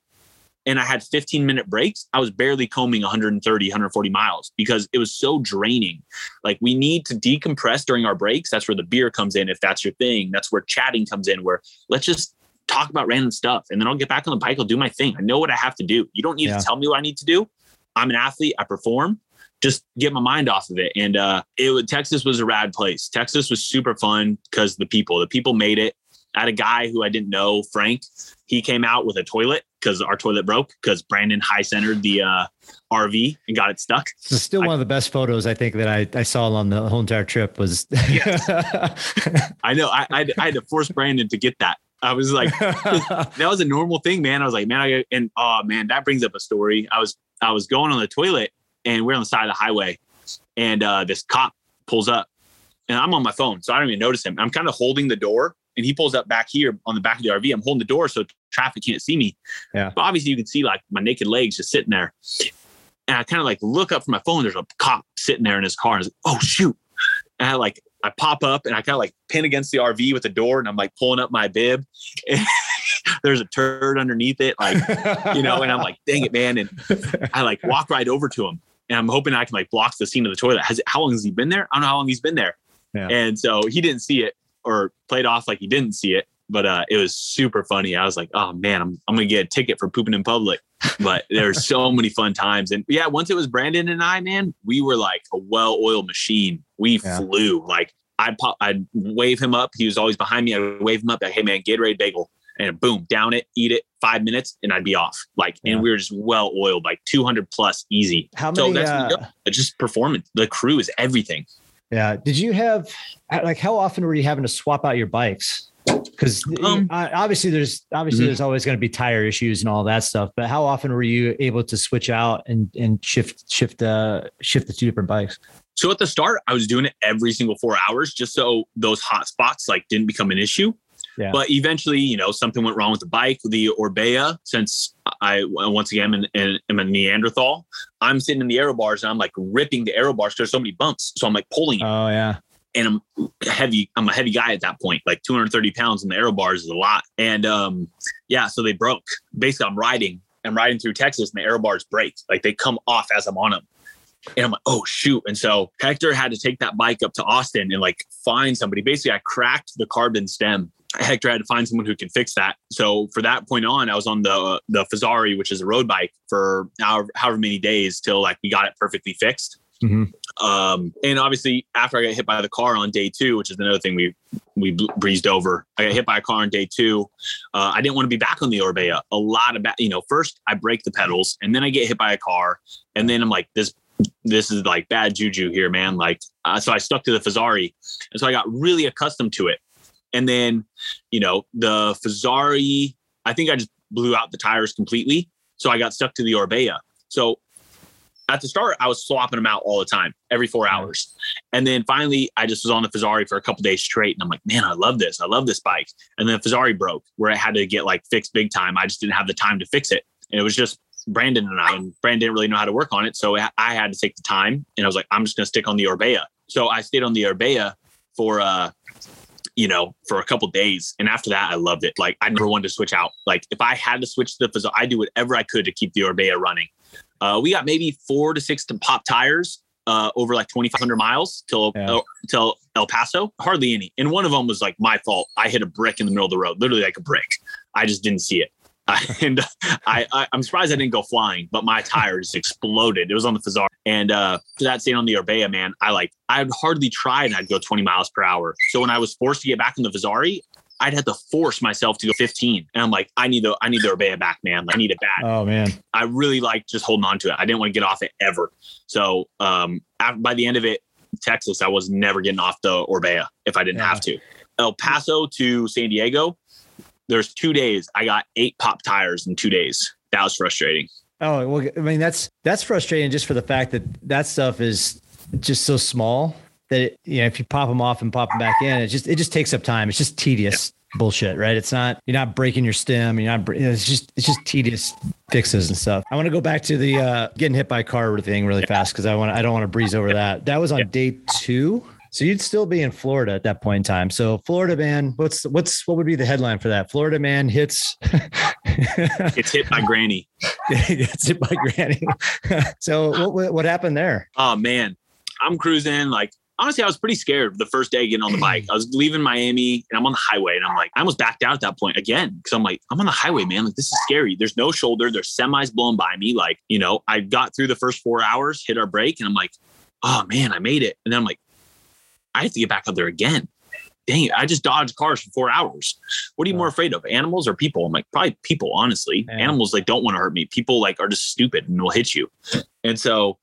and I had fifteen minute breaks. I was barely combing one thirty, one forty miles because it was so draining. Like, we need to decompress during our breaks. That's where the beer comes in. If that's your thing, that's where chatting comes in, where let's just talk about random stuff. And then I'll get back on the bike. I'll do my thing. I know what I have to do. You don't need yeah. to tell me what I need to do. I'm an athlete. I perform. Just get my mind off of it. And uh, it was, Texas was a rad place. Texas was super fun because the people, the people made it. I had a guy who I didn't know, Frank. He came out with a toilet because our toilet broke because Brandon high centered the uh, R V and got it stuck. This is still I, one of the best photos I think that I, I saw on the whole entire trip was. yeah. I know. I, I, I had to force Brandon to get that. I was like, that was a normal thing, man. I was like, man, I, and oh man, that brings up a story. I was, I was going on the toilet and we're on the side of the highway and uh, this cop pulls up and I'm on my phone. So I don't even notice him. I'm kind of holding the door and he pulls up back here on the back of the R V. I'm holding the door so traffic can't see me. Yeah. But obviously you can see like my naked legs just sitting there. And I kind of like look up from my phone. There's a cop sitting there in his car. And I was like, oh shoot. And I like, I pop up and I kind of like pin against the R V with the door and I'm like pulling up my bib and there's a turd underneath it. Like, you know, and I'm like, dang it, man. And I like walk right over to him and I'm hoping I can like block the scene of the toilet. Has How long has he been there? I don't know how long he's been there. Yeah. And so he didn't see it or played off like he didn't see it, but uh, it was super funny. I was like, oh man, I'm, I'm going to get a ticket for pooping in public. But there's so many fun times. And yeah, once it was Brandon and I, man, we were like a well-oiled machine. We yeah. flew. Like I'd pop, I'd wave him up. He was always behind me. I would wave him up. Like, hey man, Gatorade bagel, and boom, down it, eat it, five minutes. And I'd be off. Like, yeah. and we were just well-oiled, like two hundred plus easy. How many, so that's uh, just performance. The crew is everything. Yeah. Did you have, like, how often were you having to swap out your bikes? Because um, obviously there's obviously mm-hmm. there's always going to be tire issues and all that stuff. But how often were you able to switch out and and shift shift uh, shift the two different bikes? So at the start, I was doing it every single four hours just so those hot spots like didn't become an issue. Yeah. But eventually, you know, something went wrong with the bike, the Orbea. Since I once again am, an, am a Neanderthal, I'm sitting in the aero bars and I'm like ripping the aero bars. There's so many bumps, so I'm like pulling it. Oh yeah. And I'm heavy. I'm a heavy guy at that point, like two hundred thirty pounds in the aero bars is a lot. And um, yeah, so they broke. Basically, I'm riding. I'm riding through Texas and the aero bars break. Like they come off as I'm on them. And I'm like, oh, shoot. And so Hector had to take that bike up to Austin and like find somebody. Basically, I cracked the carbon stem. Hector had to find someone who could fix that. So for that point on, I was on the the Fazari, which is a road bike, for however, however many days till like we got it perfectly fixed. Mm-hmm. Um, and obviously after I got hit by the car on day two, which is another thing we, we breezed over, I got hit by a car on day two. Uh, I didn't want to be back on the Orbea. A lot of, ba- you know, first I break the pedals and then I get hit by a car. And then I'm like, this, this is like bad juju here, man. Like, uh, so I stuck to the Fazari. And so I got really accustomed to it. And then, you know, the Fazari, I think I just blew out the tires completely. So I got stuck to the Orbea. So at the start, I was swapping them out all the time, every four hours. And then finally, I just was on the Fazari for a couple of days straight. And I'm like, man, I love this. I love this bike. And then the Fazari broke where I had to get like fixed big time. I just didn't have the time to fix it. And it was just Brandon and I, and Brandon didn't really know how to work on it. So I had to take the time and I was like, I'm just going to stick on the Orbea. So I stayed on the Orbea for, uh, you know, for a couple of days. And after that, I loved it. Like I never wanted to switch out. Like if I had to switch the Fazari, I do whatever I could to keep the Orbea running. Uh, we got maybe four to six to pop tires uh, over like twenty-five hundred miles till yeah. uh, till El Paso, hardly any. And one of them was like my fault. I hit a brick in the middle of the road, literally like a brick. I just didn't see it. I, and I, I, I'm surprised I didn't go flying, but my tire just exploded. It was on the Fazar. And uh, to that stand on the Orbea, man, I like, I'd hardly try and I'd go twenty miles per hour. So when I was forced to get back in the Fazari, I'd have to force myself to go fifteen. And I'm like, I need to, I need to obey it back, man. Like, I need it back. Oh man. I really like just holding on to it. I didn't want to get off it ever. So, um, after, by the end of it, Texas, I was never getting off the Orbea if I didn't yeah. have to. El Paso to San Diego, there's two days. I got eight pop tires in two days. That was frustrating. Oh, well, I mean, that's, that's frustrating just for the fact that that stuff is just so small that, it, you know, if you pop them off and pop them back in, it just, it just takes up time. It's just tedious yeah. bullshit, right? It's not, you're not breaking your stem. You're not, it's just, it's just tedious fixes and stuff. I want to go back to the, uh, getting hit by a car thing really yeah. fast. Cause I want to, I don't want to breeze over yeah. that. That was on yeah. day two. So you'd still be in Florida at that point in time. So Florida man, what's, what's, what would be the headline for that? Florida man hits. It's hit by granny. It's hit by granny. So what, what happened there? Oh man, I'm cruising. Like, honestly, I was pretty scared the first day getting on the bike. I was leaving Miami and I'm on the highway and I'm like, I almost backed out at that point again. Cause I'm like, I'm on the highway, man. Like, this is scary. There's no shoulder. There's semis blowing by me. Like, you know, I got through the first four hours, hit our break. And I'm like, oh man, I made it. And then I'm like, I have to get back up there again. Dang it. I just dodged cars for four hours. What are you more afraid of, animals or people? I'm like, probably people, honestly. Man. Animals, like, don't want to hurt me. People, like, are just stupid and will hit you. And so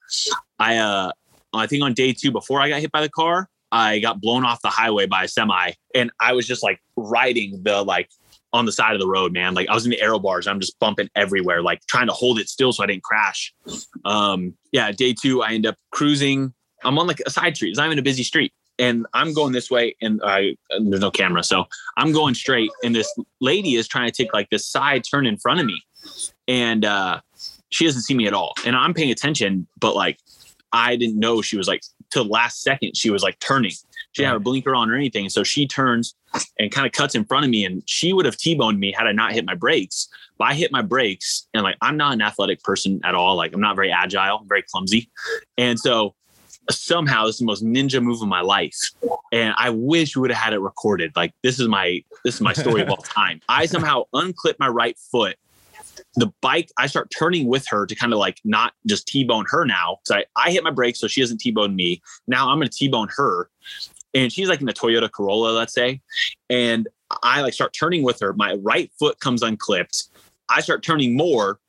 I, uh, I think on day two, before I got hit by the car, I got blown off the highway by a semi. And I was just like riding the, like, on the side of the road, man. Like, I was in the aero bars. I'm just bumping everywhere, like trying to hold it still so I didn't crash. Um, yeah. Day two, I end up cruising. I'm on like a side street. It's not even a busy street. And I'm going this way and I, and there's no camera. So I'm going straight. And this lady is trying to take like this side turn in front of me. And uh, she doesn't see me at all. And I'm paying attention, but like, I didn't know she was like, till last second, she was like turning. She didn't have her blinker on or anything. So she turns and kind of cuts in front of me, and she would have T-boned me had I not hit my brakes. But I hit my brakes, and like, I'm not an athletic person at all. Like, I'm not very agile, I'm very clumsy. And so somehow this is the most ninja move of my life. And I wish we would have had it recorded. Like, this is my, this is my story of all time. I somehow unclipped my right foot. The bike, I start turning with her to kind of like not just T-bone her now. So I, I hit my brakes so she doesn't T-bone me. Now I'm going to T-bone her. And she's like in the Toyota Corolla, let's say. And I like start turning with her. My right foot comes unclipped. I start turning more.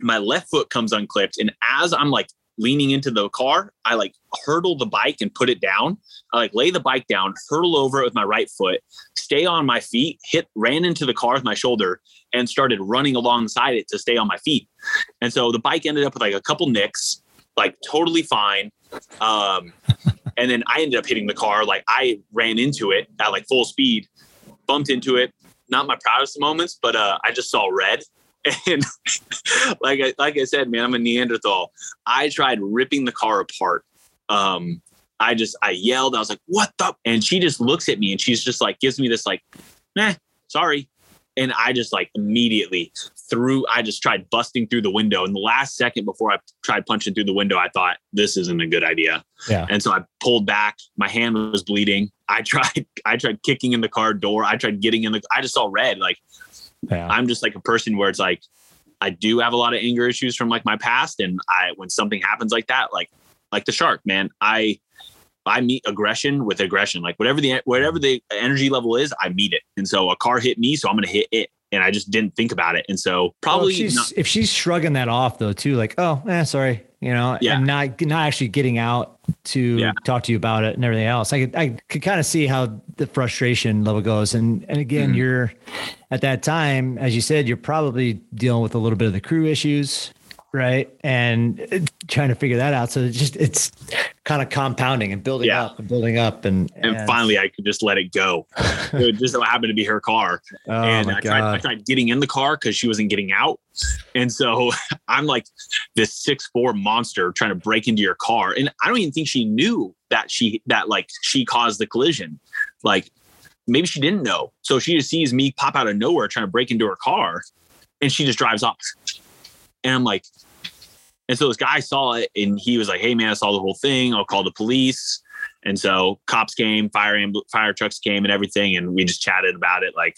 My left foot comes unclipped. And as I'm like leaning into the car, I like hurdle the bike and put it down. I like lay the bike down, hurdle over it with my right foot, stay on my feet, hit, ran into the car with my shoulder, and started running alongside it to stay on my feet. And so the bike ended up with like a couple nicks, like totally fine. Um, and then I ended up hitting the car. Like, I ran into it at like full speed, bumped into it. Not my proudest moments, but uh, I just saw red. And like I, like I said, man, I'm a Neanderthal. I tried ripping the car apart. Um, I just, I yelled, I was like, what the? And she just looks at me and she's just like, gives me this like, nah, sorry. And I just like immediately threw, I just tried busting through the window. And the last second before I tried punching through the window, I thought, this isn't a good idea. Yeah. And so I pulled back. My hand was bleeding. I tried, I tried kicking in the car door. I tried getting in the, I just saw red. Like, yeah. I'm just like a person where it's like, I do have a lot of anger issues from like my past. And I, when something happens like that, like, like the shark, man, I, I meet aggression with aggression. Like, whatever the, whatever the energy level is, I meet it. And so a car hit me, so I'm going to hit it. And I just didn't think about it. And so probably well, if, she's, not- if she's shrugging that off though, too, like, oh, eh, sorry, you know, yeah. and not, not actually getting out to yeah. talk to you about it and everything else. I could, I could kind of see how the frustration level goes. And, and again, mm-hmm. you're at that time, as you said, you're probably dealing with a little bit of the crew issues, right? And trying to figure that out. So it's just, it's kind of compounding and building yeah. up and building up. And, and, and finally I could just let it go. It just so happened to be her car. Oh, and I tried, I tried getting in the car cause she wasn't getting out. And so I'm like this six, four monster trying to break into your car. And I don't even think she knew that she, that like she caused the collision. Like, maybe she didn't know. So she just sees me pop out of nowhere, trying to break into her car, and she just drives off. And I'm like, and so this guy saw it and he was like, hey man, I saw the whole thing. I'll call the police. And so cops came, fire, amb- fire trucks came and everything. And we just chatted about it. Like,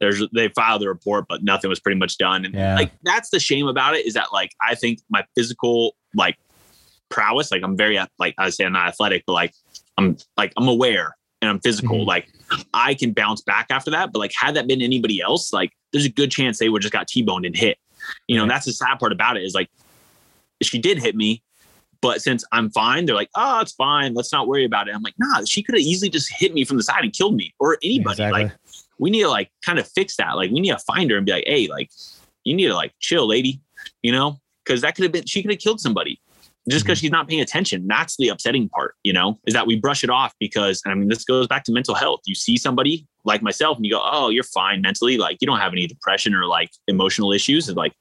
there's, they filed the report, but nothing was pretty much done. And yeah. like, that's the shame about it, is that like, I think my physical, like, prowess, like I'm very, like I say, I'm not athletic, but like, I'm like, I'm aware and I'm physical. Mm-hmm. Like, I can bounce back after that. But like, had that been anybody else, like there's a good chance they would just got T-boned and hit, you know, and that's the sad part about it is like, she did hit me, but since I'm fine, they're like, oh, it's fine. Let's not worry about it. I'm like, nah, she could have easily just hit me from the side and killed me or anybody. Exactly. Like we need to like kind of fix that. Like we need to find her and be like, hey, like you need to like chill, lady, you know, cause that could have been, she could have killed somebody just because mm-hmm. she's not paying attention. That's the upsetting part, you know, is that we brush it off because, and I mean, this goes back to mental health. You see somebody like myself and you go, oh, you're fine mentally. Like you don't have any depression or like emotional issues. It's like,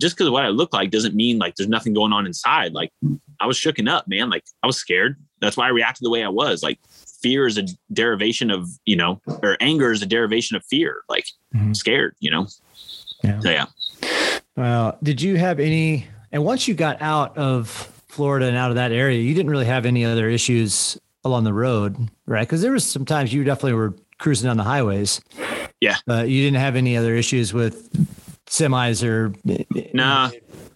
just because of what I look like doesn't mean like there's nothing going on inside. Like I was shooken up, man. Like I was scared. That's why I reacted the way I was. Like fear is a derivation of, you know, or anger is a derivation of fear, like mm-hmm. scared, you know? Yeah. So, yeah. Well, did you have any, and once you got out of Florida and out of that area, you didn't really have any other issues along the road, right? Cause there was some times you definitely were cruising on the highways. Yeah. But you didn't have any other issues with semis or nah,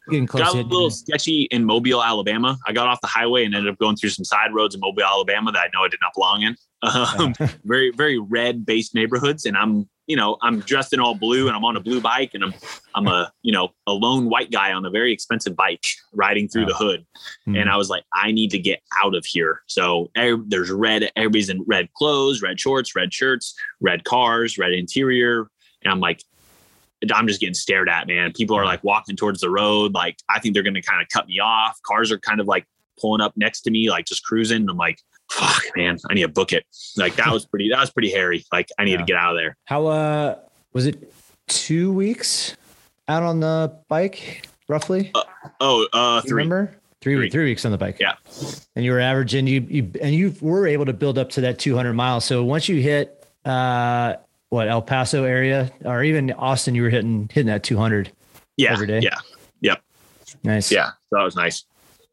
getting close. Got a little sketchy in Mobile, Alabama. I got off the highway and ended up going through some side roads in Mobile, Alabama that I know I did not belong in. Um, yeah. Very, very red based neighborhoods. And I'm, you know, I'm dressed in all blue and I'm on a blue bike and I'm, I'm a, you know, a lone white guy on a very expensive bike riding through oh. the hood. Mm-hmm. And I was like, I need to get out of here. So there's red, everybody's in red clothes, red shorts, red shirts, red cars, red interior. And I'm like, I'm just getting stared at, man. People are like walking towards the road. Like, I think they're going to kind of cut me off. Cars are kind of like pulling up next to me, like just cruising. And I'm like, fuck, man, I need to book it. Like that was pretty, that was pretty hairy. Like I need yeah. to get out of there. How, uh, was it two weeks out on the bike roughly? Uh, oh, uh, three. Remember? Three, three, three weeks on the bike. Yeah. And you were averaging, you, you, and you were able to build up to that two hundred miles. So once you hit, uh, what, El Paso area or even Austin, you were hitting, hitting that two hundred yeah, every day. Yeah. Yep. Nice. Yeah. So that was nice.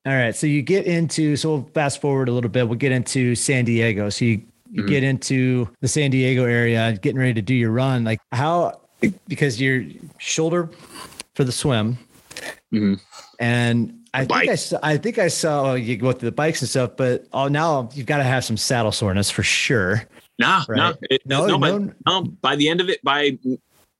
All right. So you get into, so we'll fast forward a little bit. We'll get into San Diego. So you, you mm-hmm. get into the San Diego area, getting ready to do your run. Like how, because your shoulder for the swim mm-hmm. and I think I, saw, I think I saw well, you go through the bikes and stuff, but oh, now you've got to have some saddle soreness for sure. Nah, right. nah, it, no, no, no, by, no, by the end of it, by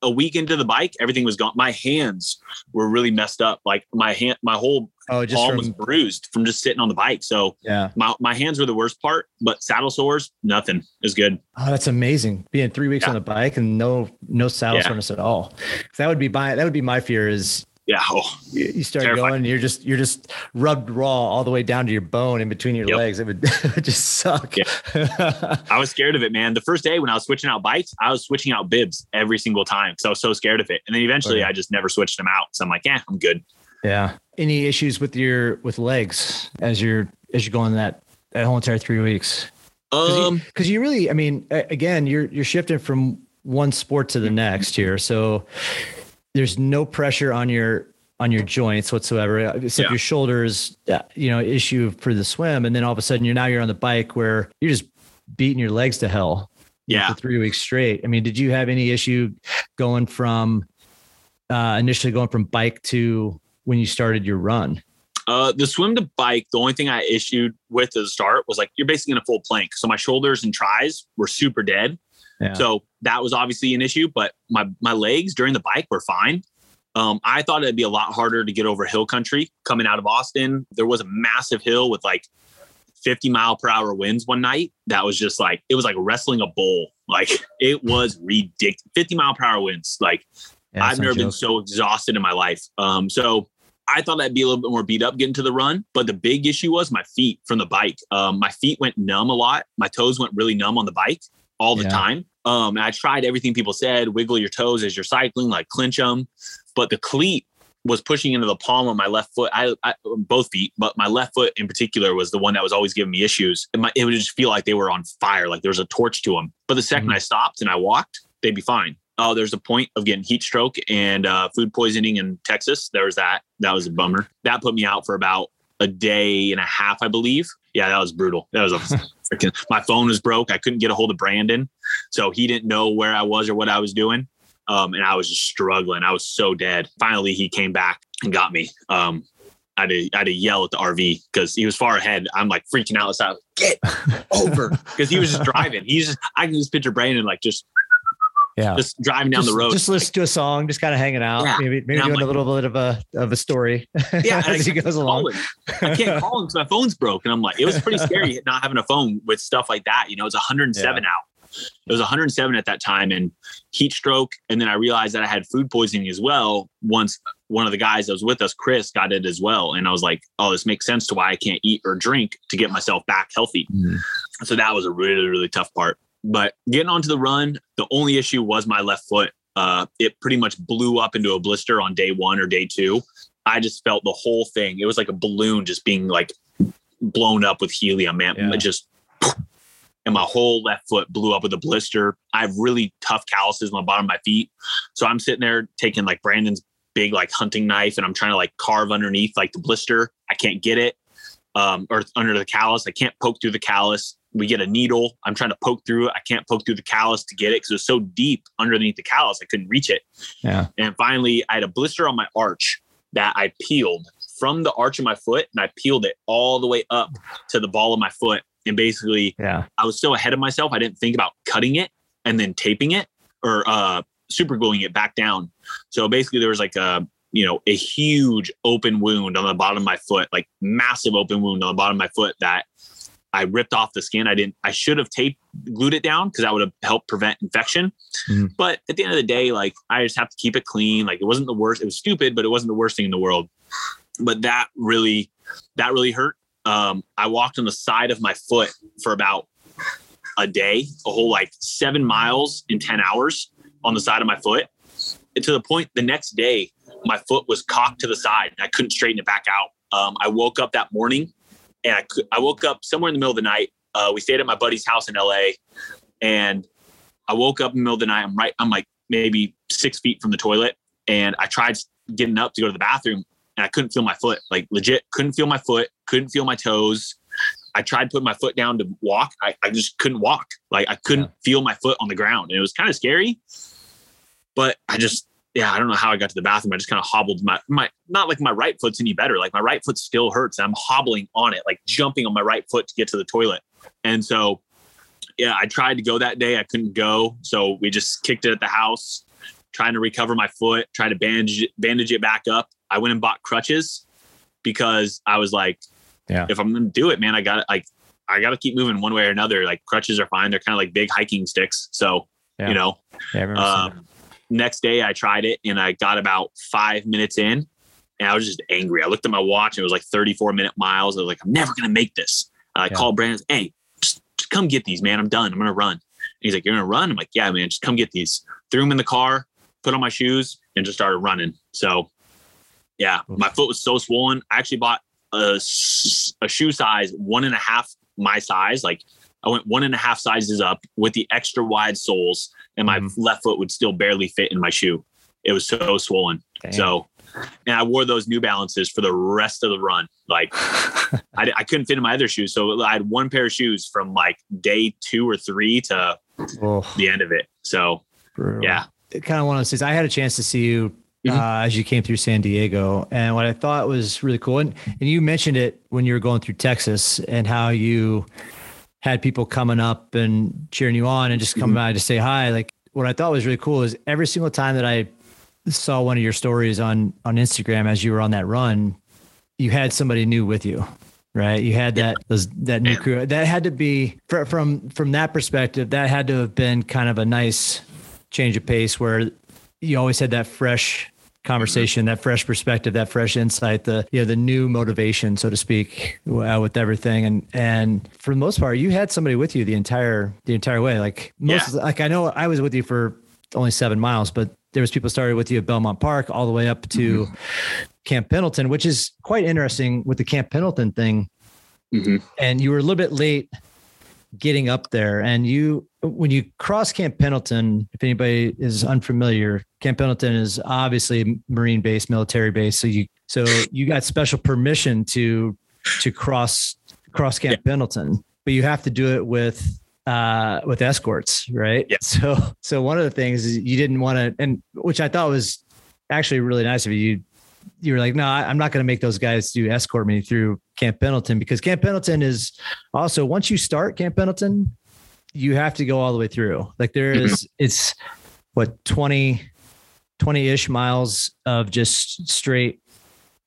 a week into the bike, everything was gone. My hands were really messed up. Like my hand, my whole oh, just palm from, was bruised from just sitting on the bike. So yeah, my, my hands were the worst part, but saddle sores, nothing is good. Oh, that's amazing. Being three weeks yeah. on the bike and no, no saddle yeah. soreness at all. That would be my, that would be my fear is, yeah, oh, you start terrifying. going, you're just, you're just rubbed raw all the way down to your bone in between your yep. legs. It would, it would just suck. Yeah. I was scared of it, man. The first day when I was switching out bikes, I was switching out bibs every single time. Cause I was so scared of it. And then eventually okay. I just never switched them out. So I'm like, yeah, I'm good. Yeah. Any issues with your, with legs as you're, as you're going that, that whole entire three weeks? Um, you, cause you really, I mean, again, you're, you're shifting from one sport to the next here. So there's no pressure on your, on your joints whatsoever, except yeah. your shoulders, you know, issue for the swim. And then all of a sudden you're now you're on the bike where you're just beating your legs to hell yeah. for three weeks straight. I mean, did you have any issue going from, uh, initially going from bike to when you started your run? Uh, the swim to bike, the only thing I issued with at the start was like, you're basically in a full plank. So my shoulders and tries were super dead. Yeah. So that was obviously an issue, but my, my legs during the bike were fine. Um, I thought it'd be a lot harder to get over hill country coming out of Austin. There was a massive hill with like fifty mile per hour winds one night. That was just like, it was like wrestling a bull. Like it was ridiculous. fifty mile per hour winds. Like yeah, I've never joke. been so exhausted in my life. Um, so I thought that'd be a little bit more beat up getting to the run, but the big issue was my feet from the bike. Um, my feet went numb a lot. My toes went really numb on the bike all the yeah. time. Um, and I tried everything people said, wiggle your toes as you're cycling, like clinch them. But the cleat was pushing into the palm of my left foot. I, I both feet, but my left foot in particular was the one that was always giving me issues. And my, it would just feel like they were on fire. Like there was a torch to them. But the second mm-hmm. I stopped and I walked, they'd be fine. Oh, uh, there's a point of getting heat stroke and uh, food poisoning in Texas. There was that. That was a bummer. That put me out for about a day and a half, I believe. Yeah, that was brutal. That was a freaking, my phone was broke. I couldn't get a hold of Brandon. So he didn't know where I was or what I was doing. Um, and I was just struggling. I was so dead. Finally, he came back and got me. Um, I had to, I had to yell at the R V because he was far ahead. I'm like freaking out. So I was like, get over, because he was just driving. He's just, I can just picture Brandon like just, yeah, just driving down just, the road. Just listen like, to a song, just kind of hanging out. Yeah. Maybe maybe doing like, a little bit of a of a story. Yeah, as he goes along. I can't call him because my phone's broke. And I'm like, it was pretty scary not having a phone with stuff like that. You know, it's one hundred seven yeah. out. It was one hundred seven at that time and heat stroke. And then I realized that I had food poisoning as well. Once one of the guys that was with us, Chris, got it as well. And I was like, oh, this makes sense to why I can't eat or drink to get myself back healthy. Mm. So that was a really, really tough part. But getting onto the run, the only issue was my left foot. Uh, it pretty much blew up into a blister on day one or day two. I just felt the whole thing. It was like a balloon just being like blown up with helium, man. Yeah. It just... And my whole left foot blew up with a blister. I have really tough calluses on the bottom of my feet. So I'm sitting there taking like Brandon's big, like hunting knife. And I'm trying to like carve underneath, like the blister. I can't get it um, or under the callus. I can't poke through the callus. We get a needle. I'm trying to poke through it. I can't poke through the callus to get it because it was so deep underneath the callus. I couldn't reach it. Yeah. And finally I had a blister on my arch that I peeled from the arch of my foot. And I peeled it all the way up to the ball of my foot. And basically, yeah. I was so ahead of myself. I didn't think about cutting it and then taping it or uh, super gluing it back down. So basically, there was like a, you know, a huge open wound on the bottom of my foot, like massive open wound on the bottom of my foot that I ripped off the skin. I didn't, I should have taped, glued it down because that would have helped prevent infection. Mm-hmm. But at the end of the day, like I just have to keep it clean. Like it wasn't the worst. It was stupid, but it wasn't the worst thing in the world. But that really, that really hurt. Um, I walked on the side of my foot for about a day, a whole like seven miles in ten hours on the side of my foot. And to the point the next day, my foot was cocked to the side and I couldn't straighten it back out. Um, I woke up that morning and I, I woke up somewhere in the middle of the night. Uh, we stayed at my buddy's house in L A and I woke up in the middle of the night. I'm right. I'm like maybe six feet from the toilet. And I tried getting up to go to the bathroom. And I couldn't feel my foot, like legit couldn't feel my foot, couldn't feel my toes. I tried putting my foot down to walk. I, I just couldn't walk. Like I couldn't yeah. feel my foot on the ground. And it was kind of scary, but I just, yeah, I don't know how I got to the bathroom. I just kind of hobbled my, my, not like my right foot's any better. Like my right foot still hurts. I'm hobbling on it, like jumping on my right foot to get to the toilet. And so, yeah, I tried to go that day. I couldn't go. So we just kicked it at the house, trying to recover my foot, trying to bandage it, bandage it back up. I went and bought crutches because I was like, yeah. if I'm going to do it, man, I got to like, I got to keep moving one way or another. Like crutches are fine. They're kind of like big hiking sticks. So, yeah. you know, yeah, um, next day I tried it and I got about five minutes in and I was just angry. I looked at my watch and it was like thirty-four minute miles. I was like, I'm never going to make this. I yeah. called Brandon. Hey, just, just come get these, man. I'm done. I'm going to run. And he's like, you're going to run? I'm like, yeah, man, just come get these. Threw them in the car, put on my shoes and just started running. So yeah, my foot was so swollen. I actually bought a, a shoe size, one and a half my size. Like I went one and a half sizes up with the extra wide soles and my mm. left foot would still barely fit in my shoe. It was so swollen. Damn. So, and I wore those New Balances for the rest of the run. Like I, I couldn't fit in my other shoes. So I had one pair of shoes from like day two or three to oh. the end of it. So brutal. Yeah. It kind of one of those things. I had a chance to see you Mm-hmm. Uh, as you came through San Diego. And what I thought was really cool. And, and you mentioned it when you were going through Texas and how you had people coming up and cheering you on and just coming mm-hmm. by to say hi. Like what I thought was really cool is every single time that I saw one of your stories on, on Instagram, as you were on that run, you had somebody new with you, right? You had that, those, that new crew that had to be fr- from, from that perspective, that had to have been kind of a nice change of pace where you always had that fresh conversation, that fresh perspective, that fresh insight, the, you know, the new motivation, so to speak, uh, with everything. And, and for the most part, you had somebody with you the entire, the entire way. Like most, yeah. of the, like I know I was with you for only seven miles, but there was people started with you at Belmont Park all the way up to mm-hmm. Camp Pendleton, which is quite interesting with the Camp Pendleton thing. Mm-hmm. And you were a little bit late getting up there. And you, when you cross Camp Pendleton, if anybody is unfamiliar, Camp Pendleton is obviously a Marine base, military base. So you, so you got special permission to, to cross, cross Camp yeah. Pendleton, but you have to do it with, uh, with escorts, right? Yeah. So, so one of the things is you didn't want to, and which I thought was actually really nice of you, you you were like, no, I'm not going to make those guys do escort me through Camp Pendleton, because Camp Pendleton is also, once you start Camp Pendleton, you have to go all the way through. Like there is, mm-hmm. it's what, twenty, twenty ish miles of just straight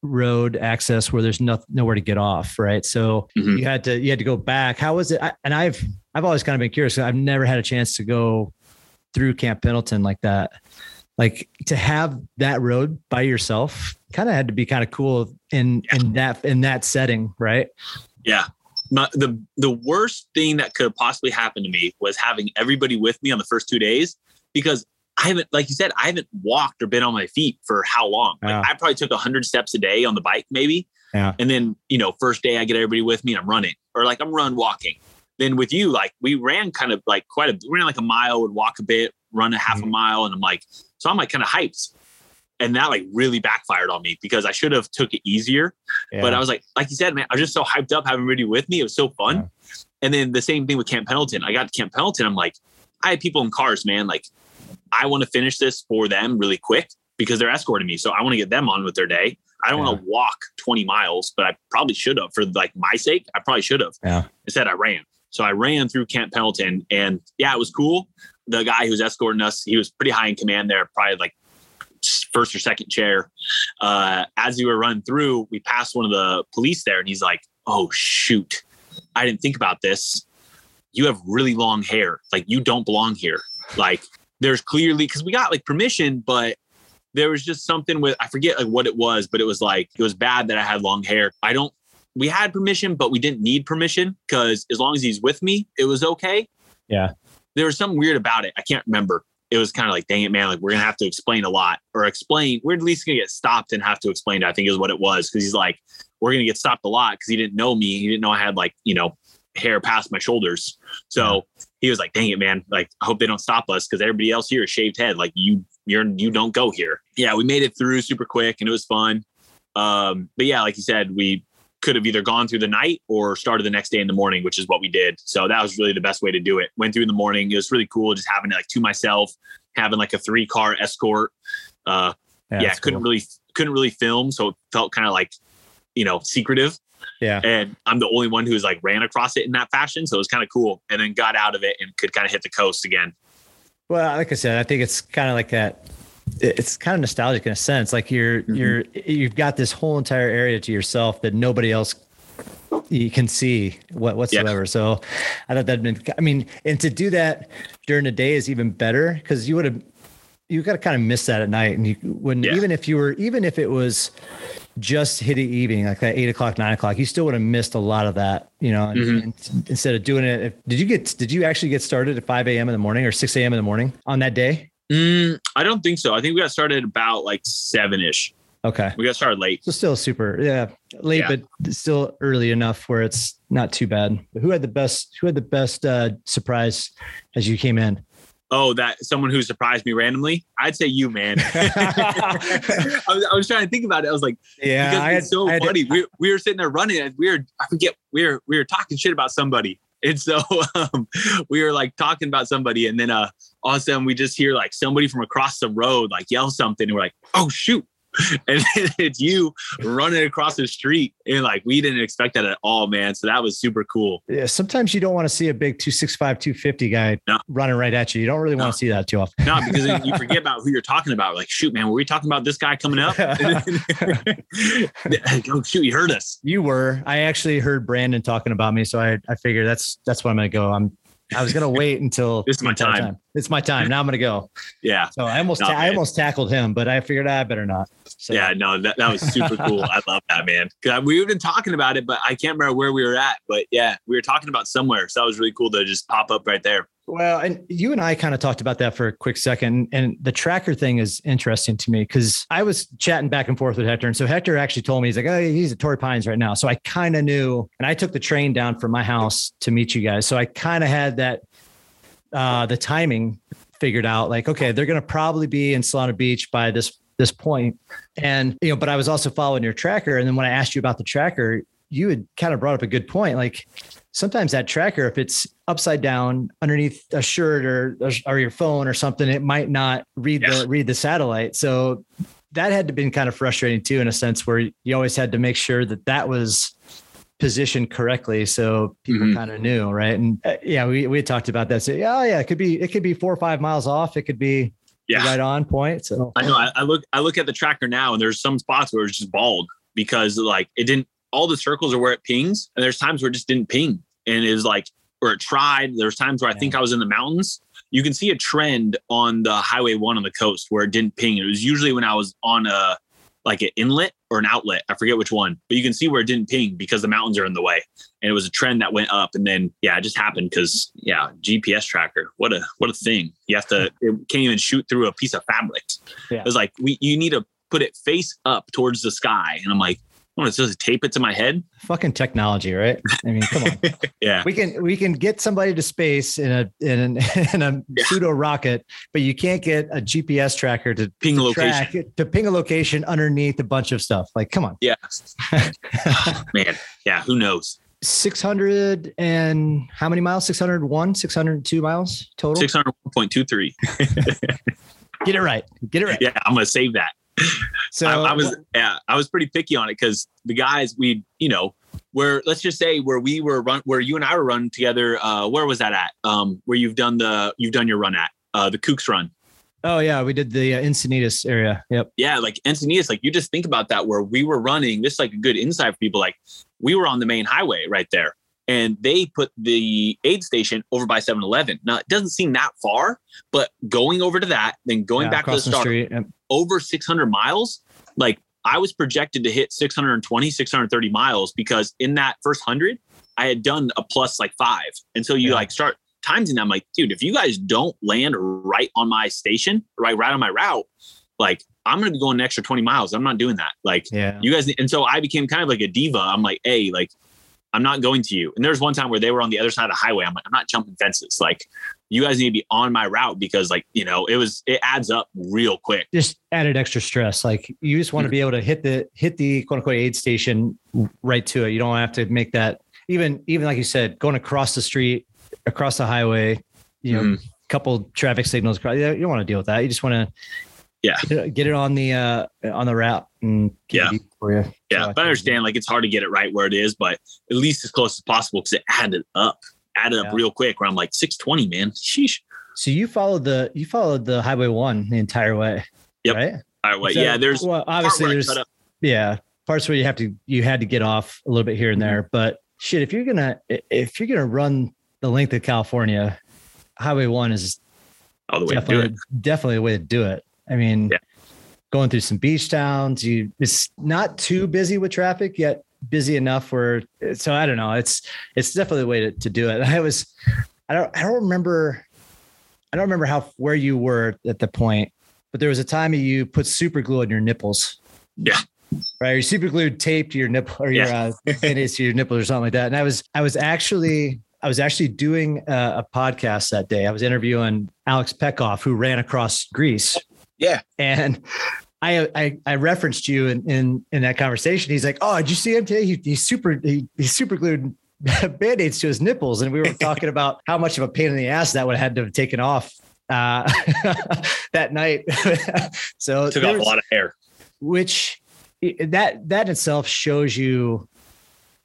road access where there's nothing, nowhere to get off. Right. So mm-hmm. you had to, you had to go back. How was it? I, and I've, I've always kind of been curious. I've never had a chance to go through Camp Pendleton like that. Like to have that road by yourself kind of had to be kind of cool in, yeah. in that, in that setting. Right. Yeah. My, the, the worst thing that could have possibly happened to me was having everybody with me on the first two days, because I haven't, like you said, I haven't walked or been on my feet for how long? Like yeah. I probably took a hundred steps a day on the bike, maybe. Yeah. And then, you know, first day I get everybody with me and I'm running, or like I'm run walking. Then with you, like we ran kind of like quite a, we ran like a mile, would walk a bit, run a half mm-hmm. a mile. And I'm like, so I'm like kind of hyped. And that like really backfired on me, because I should have took it easier, yeah. but I was like, like you said, man, I was just so hyped up having everybody with me. It was so fun. Yeah. And then the same thing with Camp Pendleton. I got to Camp Pendleton. I'm like, I had people in cars, man. Like I want to finish this for them really quick because they're escorting me. So I want to get them on with their day. I don't yeah. want to walk twenty miles, but I probably should have, for like my sake. I probably should have. Yeah. Instead I ran. So I ran through Camp Pendleton, and yeah, it was cool. The guy who was escorting us, he was pretty high in command there, probably like first or second chair. Uh, as we were running through, we passed one of the police there, and he's like, oh shoot, I didn't think about this. You have really long hair. Like you don't belong here. Like there's clearly, cause we got like permission, but there was just something with, I forget like what it was, but it was like, it was bad that I had long hair. I don't, we had permission, but we didn't need permission, cause as long as he's with me, it was okay. Yeah. There was something weird about it. I can't remember. It was kind of like, dang it, man. Like we're going to have to explain a lot, or explain. We're at least going to get stopped and have to explain it, I think is what it was. Cause he's like, we're going to get stopped a lot. Cause he didn't know me. He didn't know I had like, you know, hair past my shoulders. So yeah. he was like, dang it, man. Like, I hope they don't stop us. Cause everybody else here is shaved head. Like you, you're, you don't go here. Yeah. We made it through super quick and it was fun. Um, but yeah, like you said, we could have either gone through the night or started the next day in the morning, which is what we did. So that was really the best way to do it. Went through in the morning. It was really cool. Just having it like to myself, having like a three car escort. Uh, yeah. yeah couldn't cool. really, couldn't really film. So it felt kind of like, you know, secretive. Yeah. And I'm the only one who's like ran across it in that fashion. So it was kind of cool. And then got out of it and could kind of hit the coast again. Well, like I said, I think it's kind of like that. It's kind of nostalgic in a sense. Like you're, mm-hmm. you're, you've got this whole entire area to yourself that nobody else you can see what whatsoever. Yep. So I thought that'd been, I mean, and to do that during the day is even better, because you would have, you got to kind of miss that at night. And you wouldn't, yeah. even if you were, even if it was just hitting evening, like that eight o'clock, nine o'clock, you still would have missed a lot of that, you know, mm-hmm. and, and instead of doing it. If, did you get, did you actually get started at five a.m. in the morning or six a.m. in the morning on that day? Mm, I don't think so. I think we got started about like seven ish. Okay. We got started late. So still super. Yeah. Late, yeah. but still early enough where it's not too bad. But who had the best, who had the best uh, surprise as you came in? Oh, that someone who surprised me randomly. I'd say you, man. I, was, I was trying to think about it. I was like, yeah, because I had, it's so I funny. Had, we, we were sitting there running and we were, I forget, we were, we were talking shit about somebody. And so um, we were like talking about somebody, and then uh, all of a sudden we just hear like somebody from across the road, like yell something. And we're like, oh shoot. And then it's you running across the street, and like, we didn't expect that at all, man. So that was super cool. Yeah. Sometimes you don't want to see a big two sixty-five, two fifty guy no. running right at you. You don't really no. want to see that too often. No, because then you forget about who you're talking about. Like, shoot, man, were we talking about this guy coming up? Like, oh shoot, you heard us. You were. I actually heard Brandon talking about me. So I, I figured that's, that's where I'm going to go. I'm, I was going to wait until this is my time. time. It's my time. Now I'm going to go. Yeah. So I almost, no, ta- I almost tackled him, but I figured I better not. So. Yeah, no, that, that was super cool. I love that, man. We've been talking about it, but I can't remember where we were at, but yeah, we were talking about somewhere. So that was really cool to just pop up right there. Well, and you and I kind of talked about that for a quick second. And the tracker thing is interesting to me, because I was chatting back and forth with Hector. And so Hector actually told me, he's like, oh, he's at Torrey Pines right now. So I kind of knew, and I took the train down from my house to meet you guys. So I kind of had that, uh, the timing figured out, like, okay, they're going to probably be in Solana Beach by this, this point. And, you know, but I was also following your tracker. And then when I asked you about the tracker, you had kind of brought up a good point. Like, sometimes that tracker, if it's upside down underneath a shirt or or your phone or something, it might not read yeah. the read the satellite. So that had to been kind of frustrating too, in a sense where you always had to make sure that that was positioned correctly. So people mm-hmm. kind of knew. Right. And uh, yeah, we, we talked about that. So yeah, oh, yeah, it could be, it could be four or five miles off. It could be yeah. right on point. So I know I, I look, I look at the tracker now, and there's some spots where it's just bald because like it didn't, all the circles are where it pings. And there's times where it just didn't ping. And it was like, or it tried. There's times where I yeah. think I was in the mountains. You can see a trend on the highway one on the coast where it didn't ping. It was usually when I was on a, like an inlet or an outlet. I forget which one, but you can see where it didn't ping because the mountains are in the way. And it was a trend that went up. And then, yeah, it just happened because yeah, G P S tracker. What a, what a thing. You have to, it can't even shoot through a piece of fabric. Yeah. It was like, we, you need to put it face up towards the sky. And I'm like, I'm just going to tape it to my head. Fucking technology, right? I mean, come on. yeah. We can we can get somebody to space in a in a, in a yeah. pseudo rocket, but you can't get a G P S tracker to ping to a location track it, to ping a location underneath a bunch of stuff. Like, come on. Yeah. oh, man. Yeah, who knows? six hundred and how many miles? six hundred one, six hundred two miles total. six hundred one point two three. Get it right. Get it right. Yeah, I'm going to save that. So I, I was, yeah, I was pretty picky on it because the guys we, you know, where let's just say where we were run, where you and I were running together. Uh, where was that at? Um, where you've done the, you've done your run at uh, the Kooks run. Oh yeah. We did the uh, Encinitas area. Yep. Yeah. Like Encinitas, like you just think about that where we were running, this is like a good insight for people. Like we were on the main highway right there and they put the aid station over by seven eleven. Now it doesn't seem that far, but going over to that, then going yeah, back to the start. Street, yep. Over six hundred miles, like I was projected to hit six hundred twenty, six hundred thirty miles because in that first hundred, I had done a plus like five. And so you yeah. like start timesing. I'm like, dude, if you guys don't land right on my station, right, right on my route, like I'm going to be going an extra twenty miles. I'm not doing that. Like yeah. you guys. And so I became kind of like a diva. I'm like, hey, like I'm not going to you. And there's one time where they were on the other side of the highway. I'm like, I'm not jumping fences. Like, you guys need to be on my route because like, you know, it was, it adds up real quick. Just added extra stress. Like you just want to be able to hit the, hit the quote unquote aid station right to it. You don't have to make that even, even like you said, going across the street, across the highway, you know, mm-hmm. couple traffic signals. You don't want to deal with that. You just want to yeah get it on the, uh, on the route. And yeah. It for you. Yeah. So but I, I understand do. Like, it's hard to get it right where it is, but at least as close as possible because it added up. added yeah. up real quick where I'm like six twenty, man. Sheesh. So you followed the, you followed the highway one the entire way. Yep. Right. All right. So, yeah. There's well, obviously there's, yeah. parts where you have to, you had to get off a little bit here and there, but shit, if you're going to, if you're going to run the length of California, highway one is all the way definitely, to do it. definitely a way to do it. I mean, yeah. going through some beach towns, you, it's not too busy with traffic yet. Busy enough where so I don't know. It's it's definitely a way to, to do it. I was I don't I don't remember I don't remember how where you were at the point, but there was a time you put super glue on your nipples. Yeah. Right. Your super glue tape to your nipple or your yeah. uh to your nipples or something like that. And I was I was actually I was actually doing a, a podcast that day. I was interviewing Alex Pekoff, who ran across Greece. Yeah. And I, I, I referenced you in, in, in that conversation. He's like, oh, did you see him today? He, he super, he, he super glued Band-Aids to his nipples. And we were talking about how much of a pain in the ass that would have had to have taken off uh, that night. So took off a lot of hair, which that, that itself shows you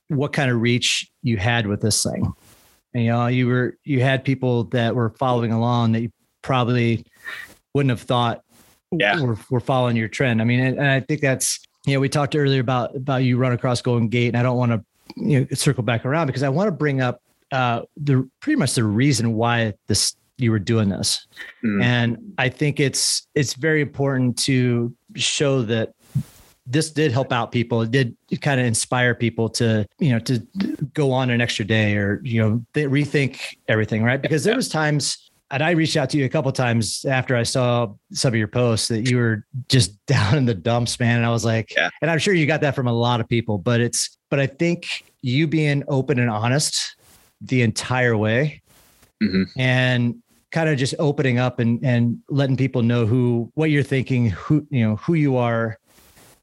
what kind of reach you had with this thing. And, you know, you were, you had people that were following along that you probably wouldn't have thought, yeah, we're, we're following your trend. I mean, and, and I think that's, you know, we talked earlier about, about you run across Golden Gate, and I don't want to, you know, circle back around because I want to bring up uh, the, pretty much the reason why this, you were doing this. Mm. And I think it's, it's very important to show that this did help out people. It did kind of inspire people to, you know, to go on an extra day or, you know, they rethink everything. Right. Because there was times, and I reached out to you a couple of times after I saw some of your posts that you were just down in the dumps, man. And I was like, yeah. and I'm sure you got that from a lot of people, but it's, but I think you being open and honest the entire way mm-hmm. and kind of just opening up and, and letting people know who, what you're thinking, who, you know, who you are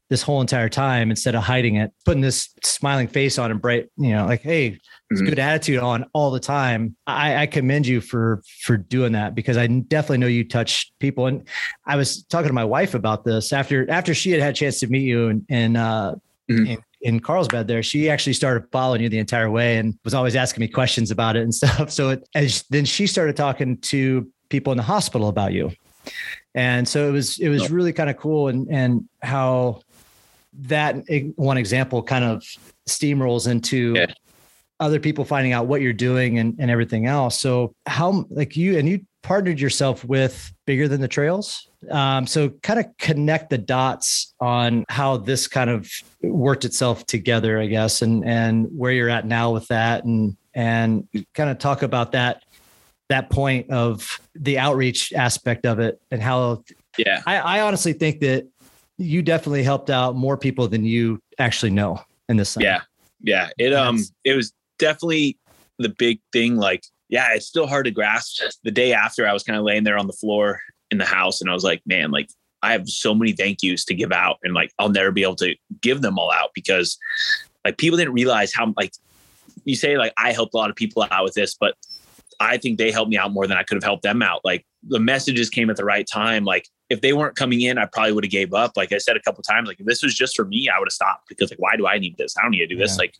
this whole entire time, instead of hiding it, putting this smiling face on and bright, you know, like, hey, it's mm-hmm. good attitude on all the time. I, I commend you for, for doing that, because I definitely know you touch people. And I was talking to my wife about this after, after she had had a chance to meet you and, and, uh, mm-hmm. and in Carlsbad there, she actually started following you the entire way and was always asking me questions about it and stuff. So it, as then she started talking to people in the hospital about you. And so it was, it was oh. really kind of cool. And, and how that one example kind of steamrolls into yeah. other people finding out what you're doing and, and everything else. So how, like you, and you partnered yourself with Bigger Than the Trails. Um, so kind of connect the dots on how this kind of worked itself together, I guess, and, and where you're at now with that, and, and kind of talk about that, that point of the outreach aspect of it, and how, yeah, I, I honestly think that you definitely helped out more people than you actually know in this summer. Yeah. Yeah. It, um, it was definitely the big thing. Like, yeah, it's still hard to grasp. The day after, I was kind of laying there on the floor in the house, and I was like, man, like, I have so many thank yous to give out, and like, I'll never be able to give them all out, because like, people didn't realize how, like, you say, like, I helped a lot of people out with this, but I think they helped me out more than I could have helped them out. Like, the messages came at the right time. Like, if they weren't coming in, I probably would have gave up. Like I said a couple of times, like, if this was just for me, I would have stopped, because like, why do I need this? I don't need to do this. Yeah. Like,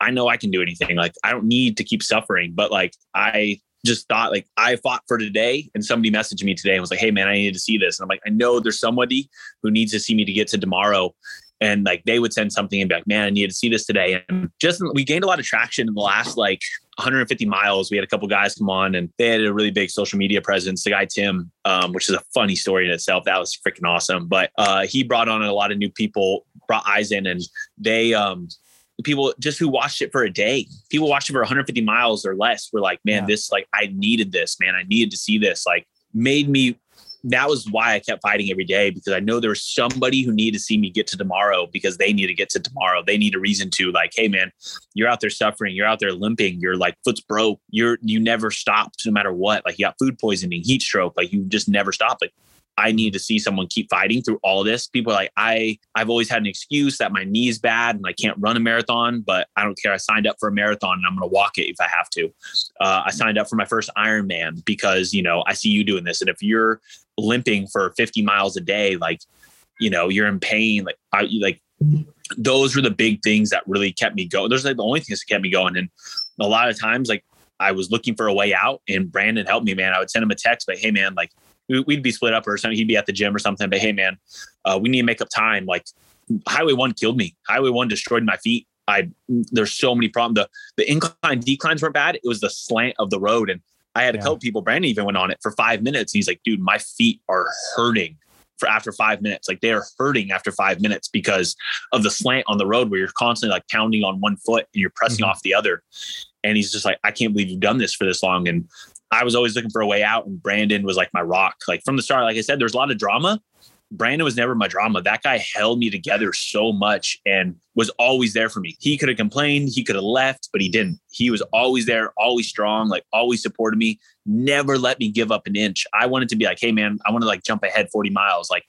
I know I can do anything. Like, I don't need to keep suffering, but like, I just thought, like, I fought for today, and somebody messaged me today and was like, hey man, I need to see this. And I'm like, I know there's somebody who needs to see me to get to tomorrow. And like, they would send something and be like, man, I need to see this today. And just, we gained a lot of traction in the last like one hundred fifty miles. We had a couple guys come on, and they had a really big social media presence. The guy, Tim, um, which is a funny story in itself. That was freaking awesome. But uh, he brought on a lot of new people, brought eyes in, and they, um, people just who watched it for a day, people watched it for one hundred fifty miles or less, were like, man, yeah. this, like, I needed this, man. I needed to see this, like, made me, that was why I kept fighting every day, because I know there was somebody who needed to see me get to tomorrow, because they need to get to tomorrow. They need a reason to, like, hey man, you're out there suffering. You're out there limping. You're like, foot's broke. You're, you never stopped no matter what. Like, you got food poisoning, heat stroke. Like, you just never stopped. Like, I need to see someone keep fighting through all this. People are like, I, I've always had an excuse that my knee's bad and I can't run a marathon, but I don't care. I signed up for a marathon and I'm going to walk it if I have to. Uh, I signed up for my first Ironman because, you know, I see you doing this. And if you're limping for fifty miles a day, like, you know, you're in pain. Like, I, like, those were the big things that really kept me going. Those are like the only things that kept me going. And a lot of times, like, I was looking for a way out, and Brandon helped me, man. I would send him a text, like, hey man, like, we'd be split up or something. He'd be at the gym or something, but hey man, uh, we need to make up time. Like, highway one killed me. Highway one destroyed my feet. I, there's so many problems. The, the incline declines weren't bad. It was the slant of the road. And I had a yeah. couple people, Brandon even went on it for five minutes. And he's like, dude, my feet are hurting for after five minutes. Like, they are hurting after five minutes because of the slant on the road, where you're constantly like pounding on one foot and you're pressing mm-hmm. off the other. And he's just like, I can't believe you've done this for this long. And I was always looking for a way out, and Brandon was like my rock. Like, from the start, like I said, there's a lot of drama. Brandon was never my drama. That guy held me together so much and was always there for me. He could have complained, he could have left, but he didn't. He was always there, always strong, like, always supported me, never let me give up an inch. I wanted to be like, hey man, I want to like jump ahead forty miles. Like,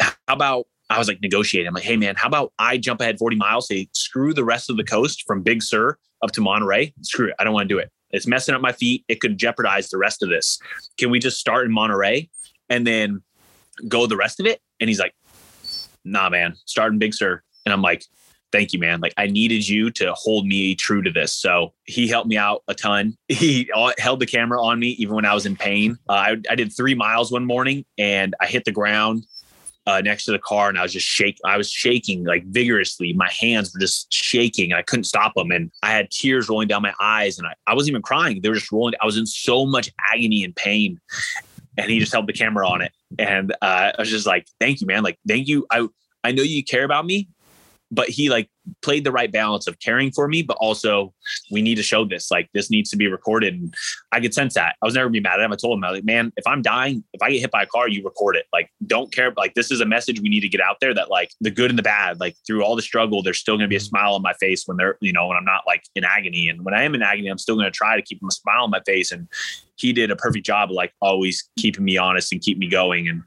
how about, I was like negotiating. I'm like, hey man, how about I jump ahead forty miles, say screw the rest of the coast from Big Sur up to Monterey. Screw it. I don't want to do it. It's messing up my feet. It could jeopardize the rest of this. Can we just start in Monterey and then go the rest of it? And he's like, nah, man, start in Big Sur. And I'm like, thank you, man. Like, I needed you to hold me true to this. So he helped me out a ton. He held the camera on me even when I was in pain. Uh, I, I did three miles one morning and I hit the ground uh, next to the car, and I was just shaking. I was shaking like vigorously. My hands were just shaking. I couldn't stop them. And I had tears rolling down my eyes, and I, I wasn't even crying. They were just rolling. I was in so much agony and pain, and he just held the camera on it. And, uh, I was just like, thank you, man. Like, thank you. I, I know you care about me, but he like played the right balance of caring for me, but also, we need to show this, like, this needs to be recorded. And I could sense that. I was never gonna be mad at him. I told him, I was like, man, if I'm dying, if I get hit by a car, you record it. Like, don't care. Like, this is a message we need to get out there, that like the good and the bad, like through all the struggle, there's still going to be a smile on my face when they're, you know, when I'm not like in agony. And when I am in agony, I'm still going to try to keep a smile on my face. And he did a perfect job of like always keeping me honest and keep me going. And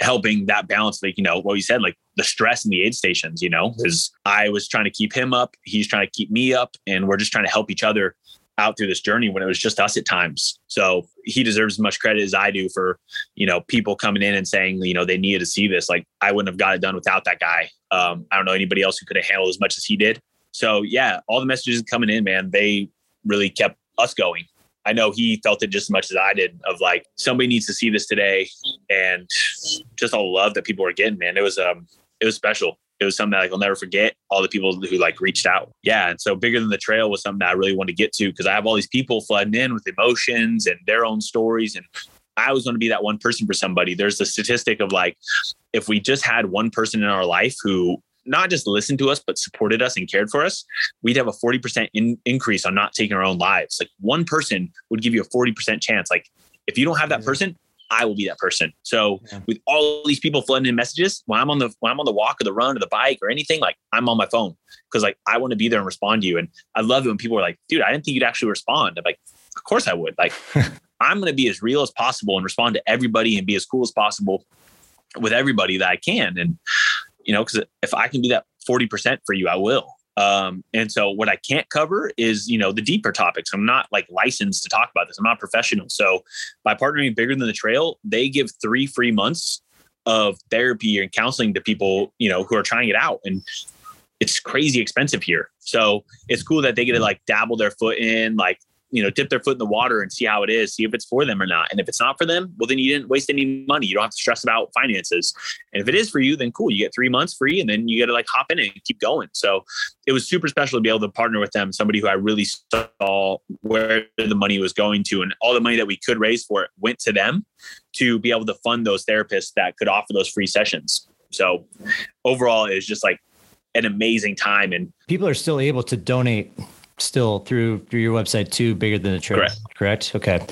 helping that balance, like, you know, what you said, like the stress in the aid stations, you know, because I was trying to keep him up. He's trying to keep me up, and we're just trying to help each other out through this journey when it was just us at times. So he deserves as much credit as I do for, you know, people coming in and saying, you know, they needed to see this. Like, I wouldn't have got it done without that guy. Um, I don't know anybody else who could have handled as much as he did. So yeah, all the messages coming in, man, they really kept us going. I know he felt it just as much as I did, of like, somebody needs to see this today. And just all the love that people were getting, man, it was, um, it was special. It was something that, like, I'll never forget, all the people who, like, reached out. Yeah. And so Bigger Than the Trail was something that I really wanted to get to, because I have all these people flooding in with emotions and their own stories. And I was going to be that one person for somebody. There's the statistic of, like, if we just had one person in our life who not just listened to us, but supported us and cared for us, we'd have a forty percent in- increase on not taking our own lives. Like, one person would give you a forty percent chance. Like, if you don't have that person, I will be that person. So yeah. With all these people flooding in messages, when I'm on the, when I'm on the walk or the run or the bike or anything, like, I'm on my phone, because, like, I want to be there and respond to you. And I love it when people are like, dude, I didn't think you'd actually respond. I'm like, of course I would. Like, I'm going to be as real as possible and respond to everybody and be as cool as possible with everybody that I can. And, you know, cause if I can do that forty percent for you, I will. Um, and so what I can't cover is, you know, the deeper topics. I'm not, like, licensed to talk about this. I'm not professional. So by partnering Bigger Than the Trail, they give three free months of therapy and counseling to people, you know, who are trying it out. And it's crazy expensive here. So it's cool that they get to, like, dabble their foot in, like, you know, dip their foot in the water and see how it is, see if it's for them or not. And if it's not for them, well, then you didn't waste any money. You don't have to stress about finances. And if it is for you, then cool, you get three months free, and then you got to, like, hop in and keep going. So it was super special to be able to partner with them. Somebody who I really saw where the money was going to, and all the money that we could raise for it went to them to be able to fund those therapists that could offer those free sessions. So overall, it was just, like, an amazing time. And people are still able to donate still through through your website too, Bigger Than the Trail. Correct. Correct. Okay.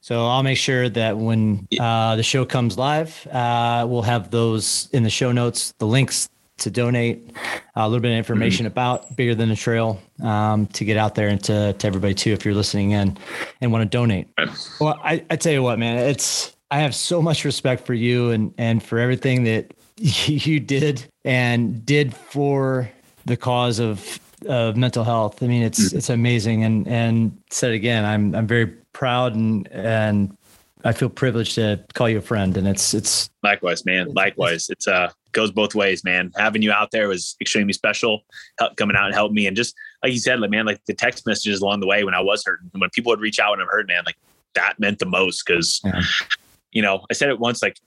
So I'll make sure that when uh, the show comes live, uh, we'll have those in the show notes, the links to donate, a little bit of information mm-hmm. about Bigger Than the Trail um, to get out there and to, to everybody too, if you're listening in and want to donate. Right. Well, I, I tell you what, man, it's, I have so much respect for you and, and for everything that you did and did for the cause of of mental health. I mean, it's, it's amazing. And, and said again, I'm, I'm very proud and, and I feel privileged to call you a friend. And it's, it's likewise, man. Likewise. It's, it's uh, goes both ways, man. Having you out there was extremely special, help, coming out and helping me. And just like you said, like, man, like the text messages along the way when I was hurting, when people would reach out and I'm hurting, man, like that meant the most. Cause yeah. you know, I said it once, like,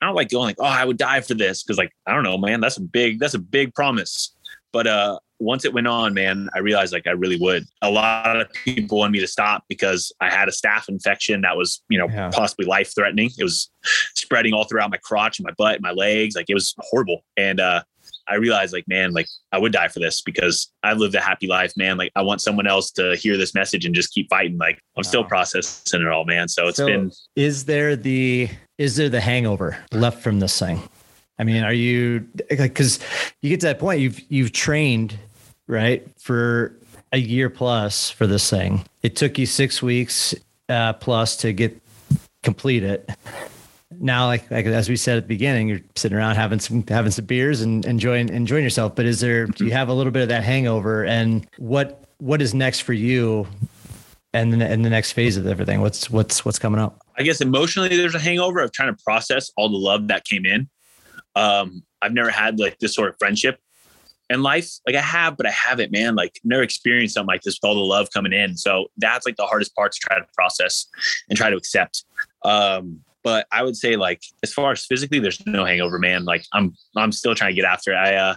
I don't like going like, oh, I would die for this. Cause like, I don't know, man, that's a big, that's a big promise. But, uh, once it went on, man, I realized like I really would. A lot of people wanted me to stop because I had a staph infection that was, you know, yeah. possibly life threatening. It was spreading all throughout my crotch and my butt and my legs. Like it was horrible. And, uh, I realized like, man, like I would die for this because I lived a happy life, man. Like I want someone else to hear this message and just keep fighting. Like I'm wow. still processing it all, man. So it's so been, is there the, is there the hangover left from this thing? I mean, are you like, cause you get to that point, you've, you've trained, right, for a year plus for this thing. It took you six weeks uh, plus to get complete it. Now, like, like, as we said at the beginning, you're sitting around having some, having some beers and enjoying, enjoying yourself. But is there, do you have a little bit of that hangover and what, what is next for you? And then in the next phase of everything, what's, what's, what's coming up? I guess emotionally there's a hangover of trying to process all the love that came in. Um, I've never had like this sort of friendship in life. Like I have, but I haven't, man, like never experienced something like this with all the love coming in. So that's like the hardest part to try to process and try to accept. Um, but I would say like, as far as physically, there's no hangover, man. Like I'm, I'm still trying to get after it. I, uh,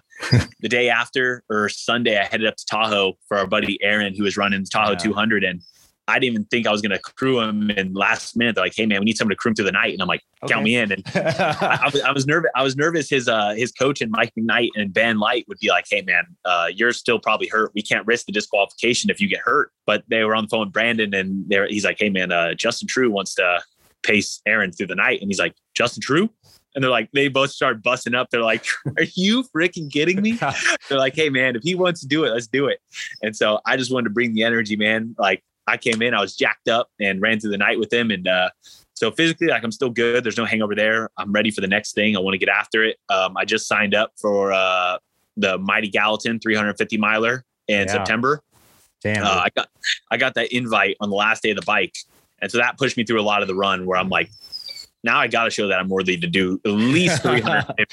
the day after or Sunday, I headed up to Tahoe for our buddy, Aaron, who was running the Tahoe yeah. two hundred. And I didn't even think I was going to crew him. And last minute, they're like, hey man, we need someone to crew him through the night. And I'm like, okay. count me in. And I, I was nervous. I was nervous. His, uh, his coach and Mike McKnight and Ben Light would be like, hey man, uh, you're still probably hurt. We can't risk the disqualification if you get hurt, but they were on the phone with Brandon and they're, he's like, hey man, uh, Justin True wants to pace Aaron through the night. And he's like, Justin True. And they're like, they both start busting up. They're like, are you freaking kidding me? They're like, hey man, if he wants to do it, let's do it. And so I just wanted to bring the energy, man. Like, I came in, I was jacked up and ran through the night with him. And, uh, So physically, like, I'm still good. There's no hangover there. I'm ready for the next thing. I want to get after it. Um, I just signed up for uh, the Mighty Gallatin three hundred fifty miler in yeah. September. Damn. Uh, I got I got that invite on the last day of the bike. And so that pushed me through a lot of the run where I'm like, now I got to show that I'm worthy to do at least three hundred. yeah.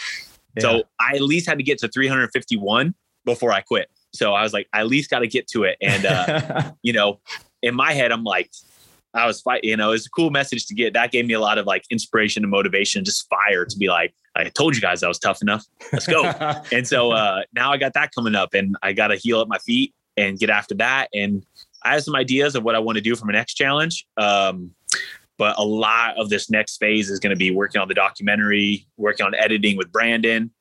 So I at least had to get to three hundred fifty-one before I quit. So I was like, I at least got to get to it. And, uh, you know, in my head, I'm like, I was fighting, you know, it's a cool message to get. That gave me a lot of like inspiration and motivation, just fire to be like, I told you guys I was tough enough. Let's go. And so uh, now I got that coming up and I got to heal up my feet and get after that. And I have some ideas of what I want to do for my next challenge. Um, but a lot of this next phase is going to be working on the documentary, working on editing with Brandon.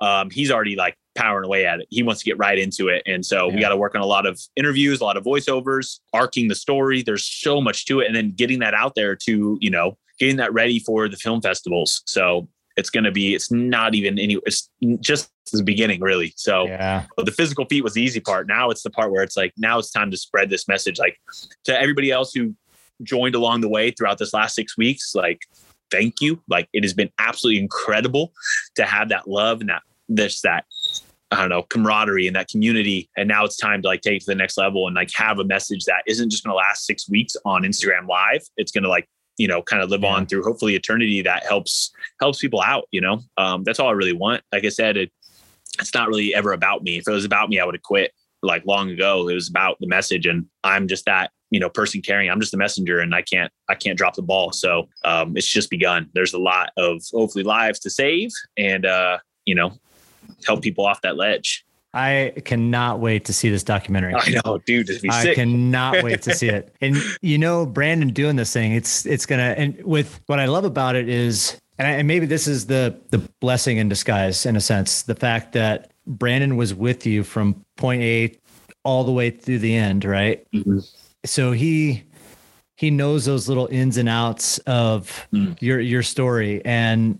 Um, he's already like powering away at it. He wants to get right into it. And so yeah. we got to work on a lot of interviews, a lot of voiceovers, arcing the story. There's so much to it. And then getting that out there to, you know, getting that ready for the film festivals. So it's going to be, it's not even any, it's just the beginning really. So yeah. the physical feat was the easy part. Now it's the part where it's like, now it's time to spread this message, like to everybody else who joined along the way throughout this last six weeks. Like, thank you. Like, it has been absolutely incredible to have that love and that, this, that, I don't know, camaraderie in that community. And now it's time to like take it to the next level and like have a message that isn't just going to last six weeks on Instagram Live. It's going to like, you know, kind of live yeah. on through hopefully eternity that helps, helps people out, you know? Um, that's all I really want. Like I said, it, it's not really ever about me. If it was about me, I would have quit like long ago. It was about the message. And I'm just that, you know, person carrying, I'm just the messenger and I can't, I can't drop the ball. So um, it's just begun. There's a lot of hopefully lives to save and uh, you know, help people off that ledge. I cannot wait to see this documentary. I know, dude. It'd be I sick. cannot wait to see it. And you know, Brandon doing this thing, it's, it's gonna, and with what I love about it is, and, I, and maybe this is the, the blessing in disguise in a sense, the fact that Brandon was with you from point A all the way through the end. Right. Mm-hmm. So he, he knows those little ins and outs of mm. your, your story and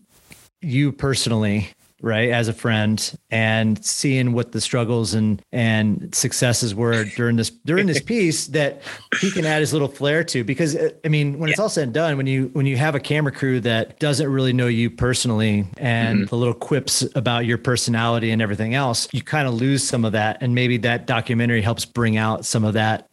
you personally, right, as a friend, and seeing what the struggles and, and successes were during this, during this piece that he can add his little flair to, because I mean, when yeah. it's all said and done, when you, when you have a camera crew that doesn't really know you personally and mm-hmm. the little quips about your personality and everything else, you kind of lose some of that. And maybe that documentary helps bring out some of that,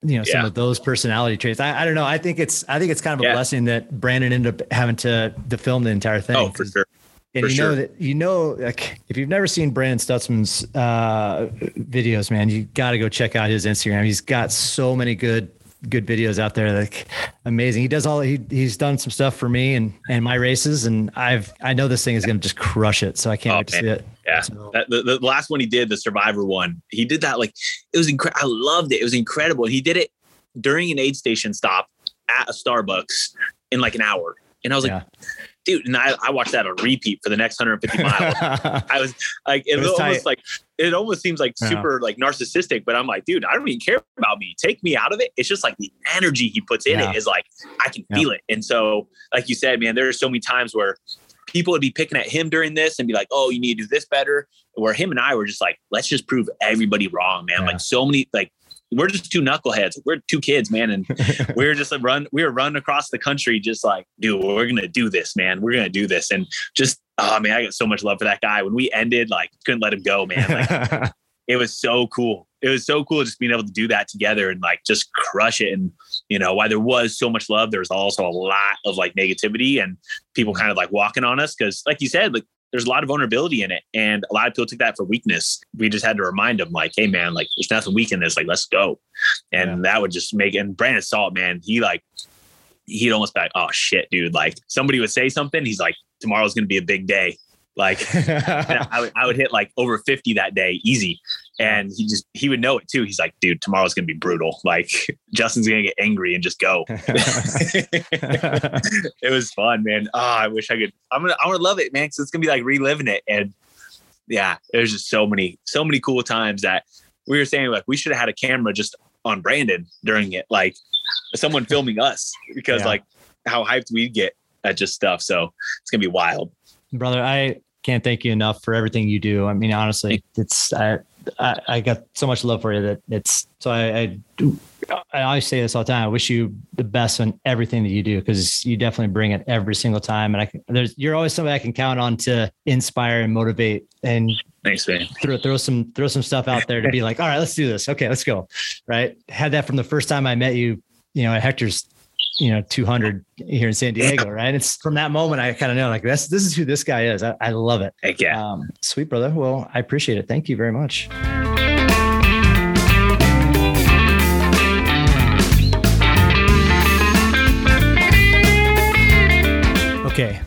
you know, yeah. some of those personality traits. I, I don't know. I think it's, I think it's kind of yeah. a blessing that Brandon ended up having to, to film the entire thing. Oh, for sure. And For you know sure. that, you know, like if you've never seen Brandon Stutzman's uh, videos, man, you got to go check out his Instagram. He's got so many good, good videos out there. Like amazing. He does all, he he's done some stuff for me and, and my races. And I've, I know this thing is going to just crush it. So I can't oh, wait man. to see it. Yeah. So. That, the, the last one he did, the Survivor one, he did that. Like it was incredible. I loved it. It was incredible. He did it during an aid station stop at a Starbucks in like an hour. And I was yeah. like, dude, and I, I watched that on repeat for the next one hundred fifty miles. I was like, it, it was almost tight. like, it almost seems like yeah. super like narcissistic, but I'm like, dude, I don't even care about me. Take me out of it. It's just like the energy he puts in yeah. it is like, I can yeah. feel it. And so, like you said, man, there are so many times where people would be picking at him during this and be like, oh, you need to do this better. Where him and I were just like, let's just prove everybody wrong, man. Yeah. Like so many, like, we're just two knuckleheads. We're two kids, man. And we're just like run, we were running across the country, just like, dude, we're going to do this, man. We're going to do this. And just, oh man, I got so much love for that guy. When we ended, like couldn't let him go, man. Like, it was so cool. It was so cool just being able to do that together and like just crush it. And, you know, while there was so much love, there was also a lot of like negativity and people kind of like walking on us. Cause like you said, like, there's a lot of vulnerability in it. And a lot of people took that for weakness. We just had to remind them like, hey man, like there's nothing weak in this, like, let's go. And yeah. that would just make, and Brandon saw it, man. He like, he'd almost be like, oh shit, dude. Like somebody would say something. He's like, tomorrow's going to be a big day. Like I, would, I would hit like over fifty that day. Easy. And he just, he would know it too. He's like, dude, tomorrow's going to be brutal. Like Justin's going to get angry and just go. It was fun, man. Oh, I wish I could, I'm going to, I want to love it, man. Cause it's going to be like reliving it. And yeah, there's just so many, so many cool times that we were saying, like, we should have had a camera just on Brandon during it. Like someone filming us because yeah. like how hyped we'd get at just stuff. So it's going to be wild. Brother, I can't thank you enough for everything you do. I mean, honestly, it's, I, I, I got so much love for you that it's, so I, I I always say this all the time. I wish you the best on everything that you do, because you definitely bring it every single time. And I can, there's, you're always somebody I can count on to inspire and motivate, and thanks, man. Throw, throw some, throw some stuff out there to be like, all right, let's do this. Okay, let's go. Right. Had that from the first time I met you, you know, at Hector's, you know, two hundred here in San Diego. Right. It's from that moment, I kind of know, like, that's, this is who this guy is. I, I love it. Heck yeah. Um, sweet brother. Well, I appreciate it. Thank you very much. Okay.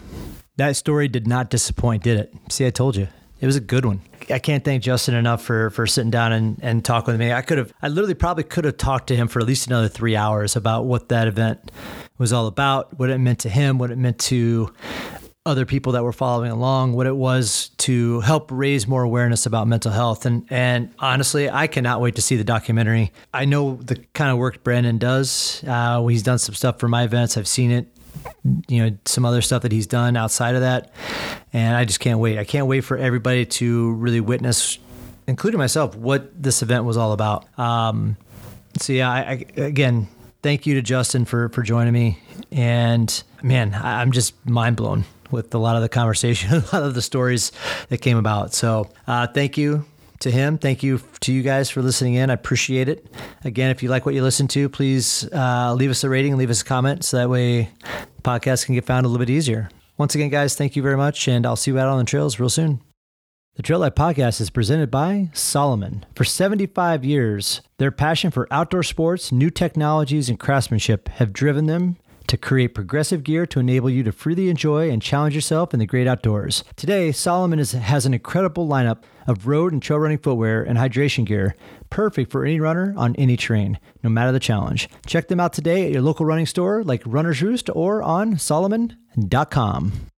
That story did not disappoint, did it? See, I told you. It was a good one. I can't thank Justin enough for for sitting down and, and talking with me. I could have, I literally probably could have talked to him for at least another three hours about what that event was all about, what it meant to him, what it meant to other people that were following along, what it was to help raise more awareness about mental health. And and honestly, I cannot wait to see the documentary. I know the kind of work Brandon does. Uh, he's done some stuff for my events. I've seen it. You know, some other stuff that he's done outside of that. And I just can't wait. I can't wait for everybody to really witness, including myself, what this event was all about. Um, so yeah, I, I, again, thank you to Justin for, for joining me. And man, I, I'm just mind blown with a lot of the conversation, a lot of the stories that came about. So uh, thank you to him. Thank you to you guys for listening in. I appreciate it. Again, if you like what you listen to, please uh, leave us a rating and leave us a comment, so that way the podcast can get found a little bit easier. Once again, guys, thank you very much, and I'll see you out on the trails real soon. The Trail Life Podcast is presented by Salomon. For seventy-five years, their passion for outdoor sports, new technologies, and craftsmanship have driven them to create progressive gear to enable you to freely enjoy and challenge yourself in the great outdoors. Today, Salomon is, has an incredible lineup of road and trail running footwear and hydration gear, perfect for any runner on any terrain, no matter the challenge. Check them out today at your local running store like Runner's Roost or on Salomon dot com.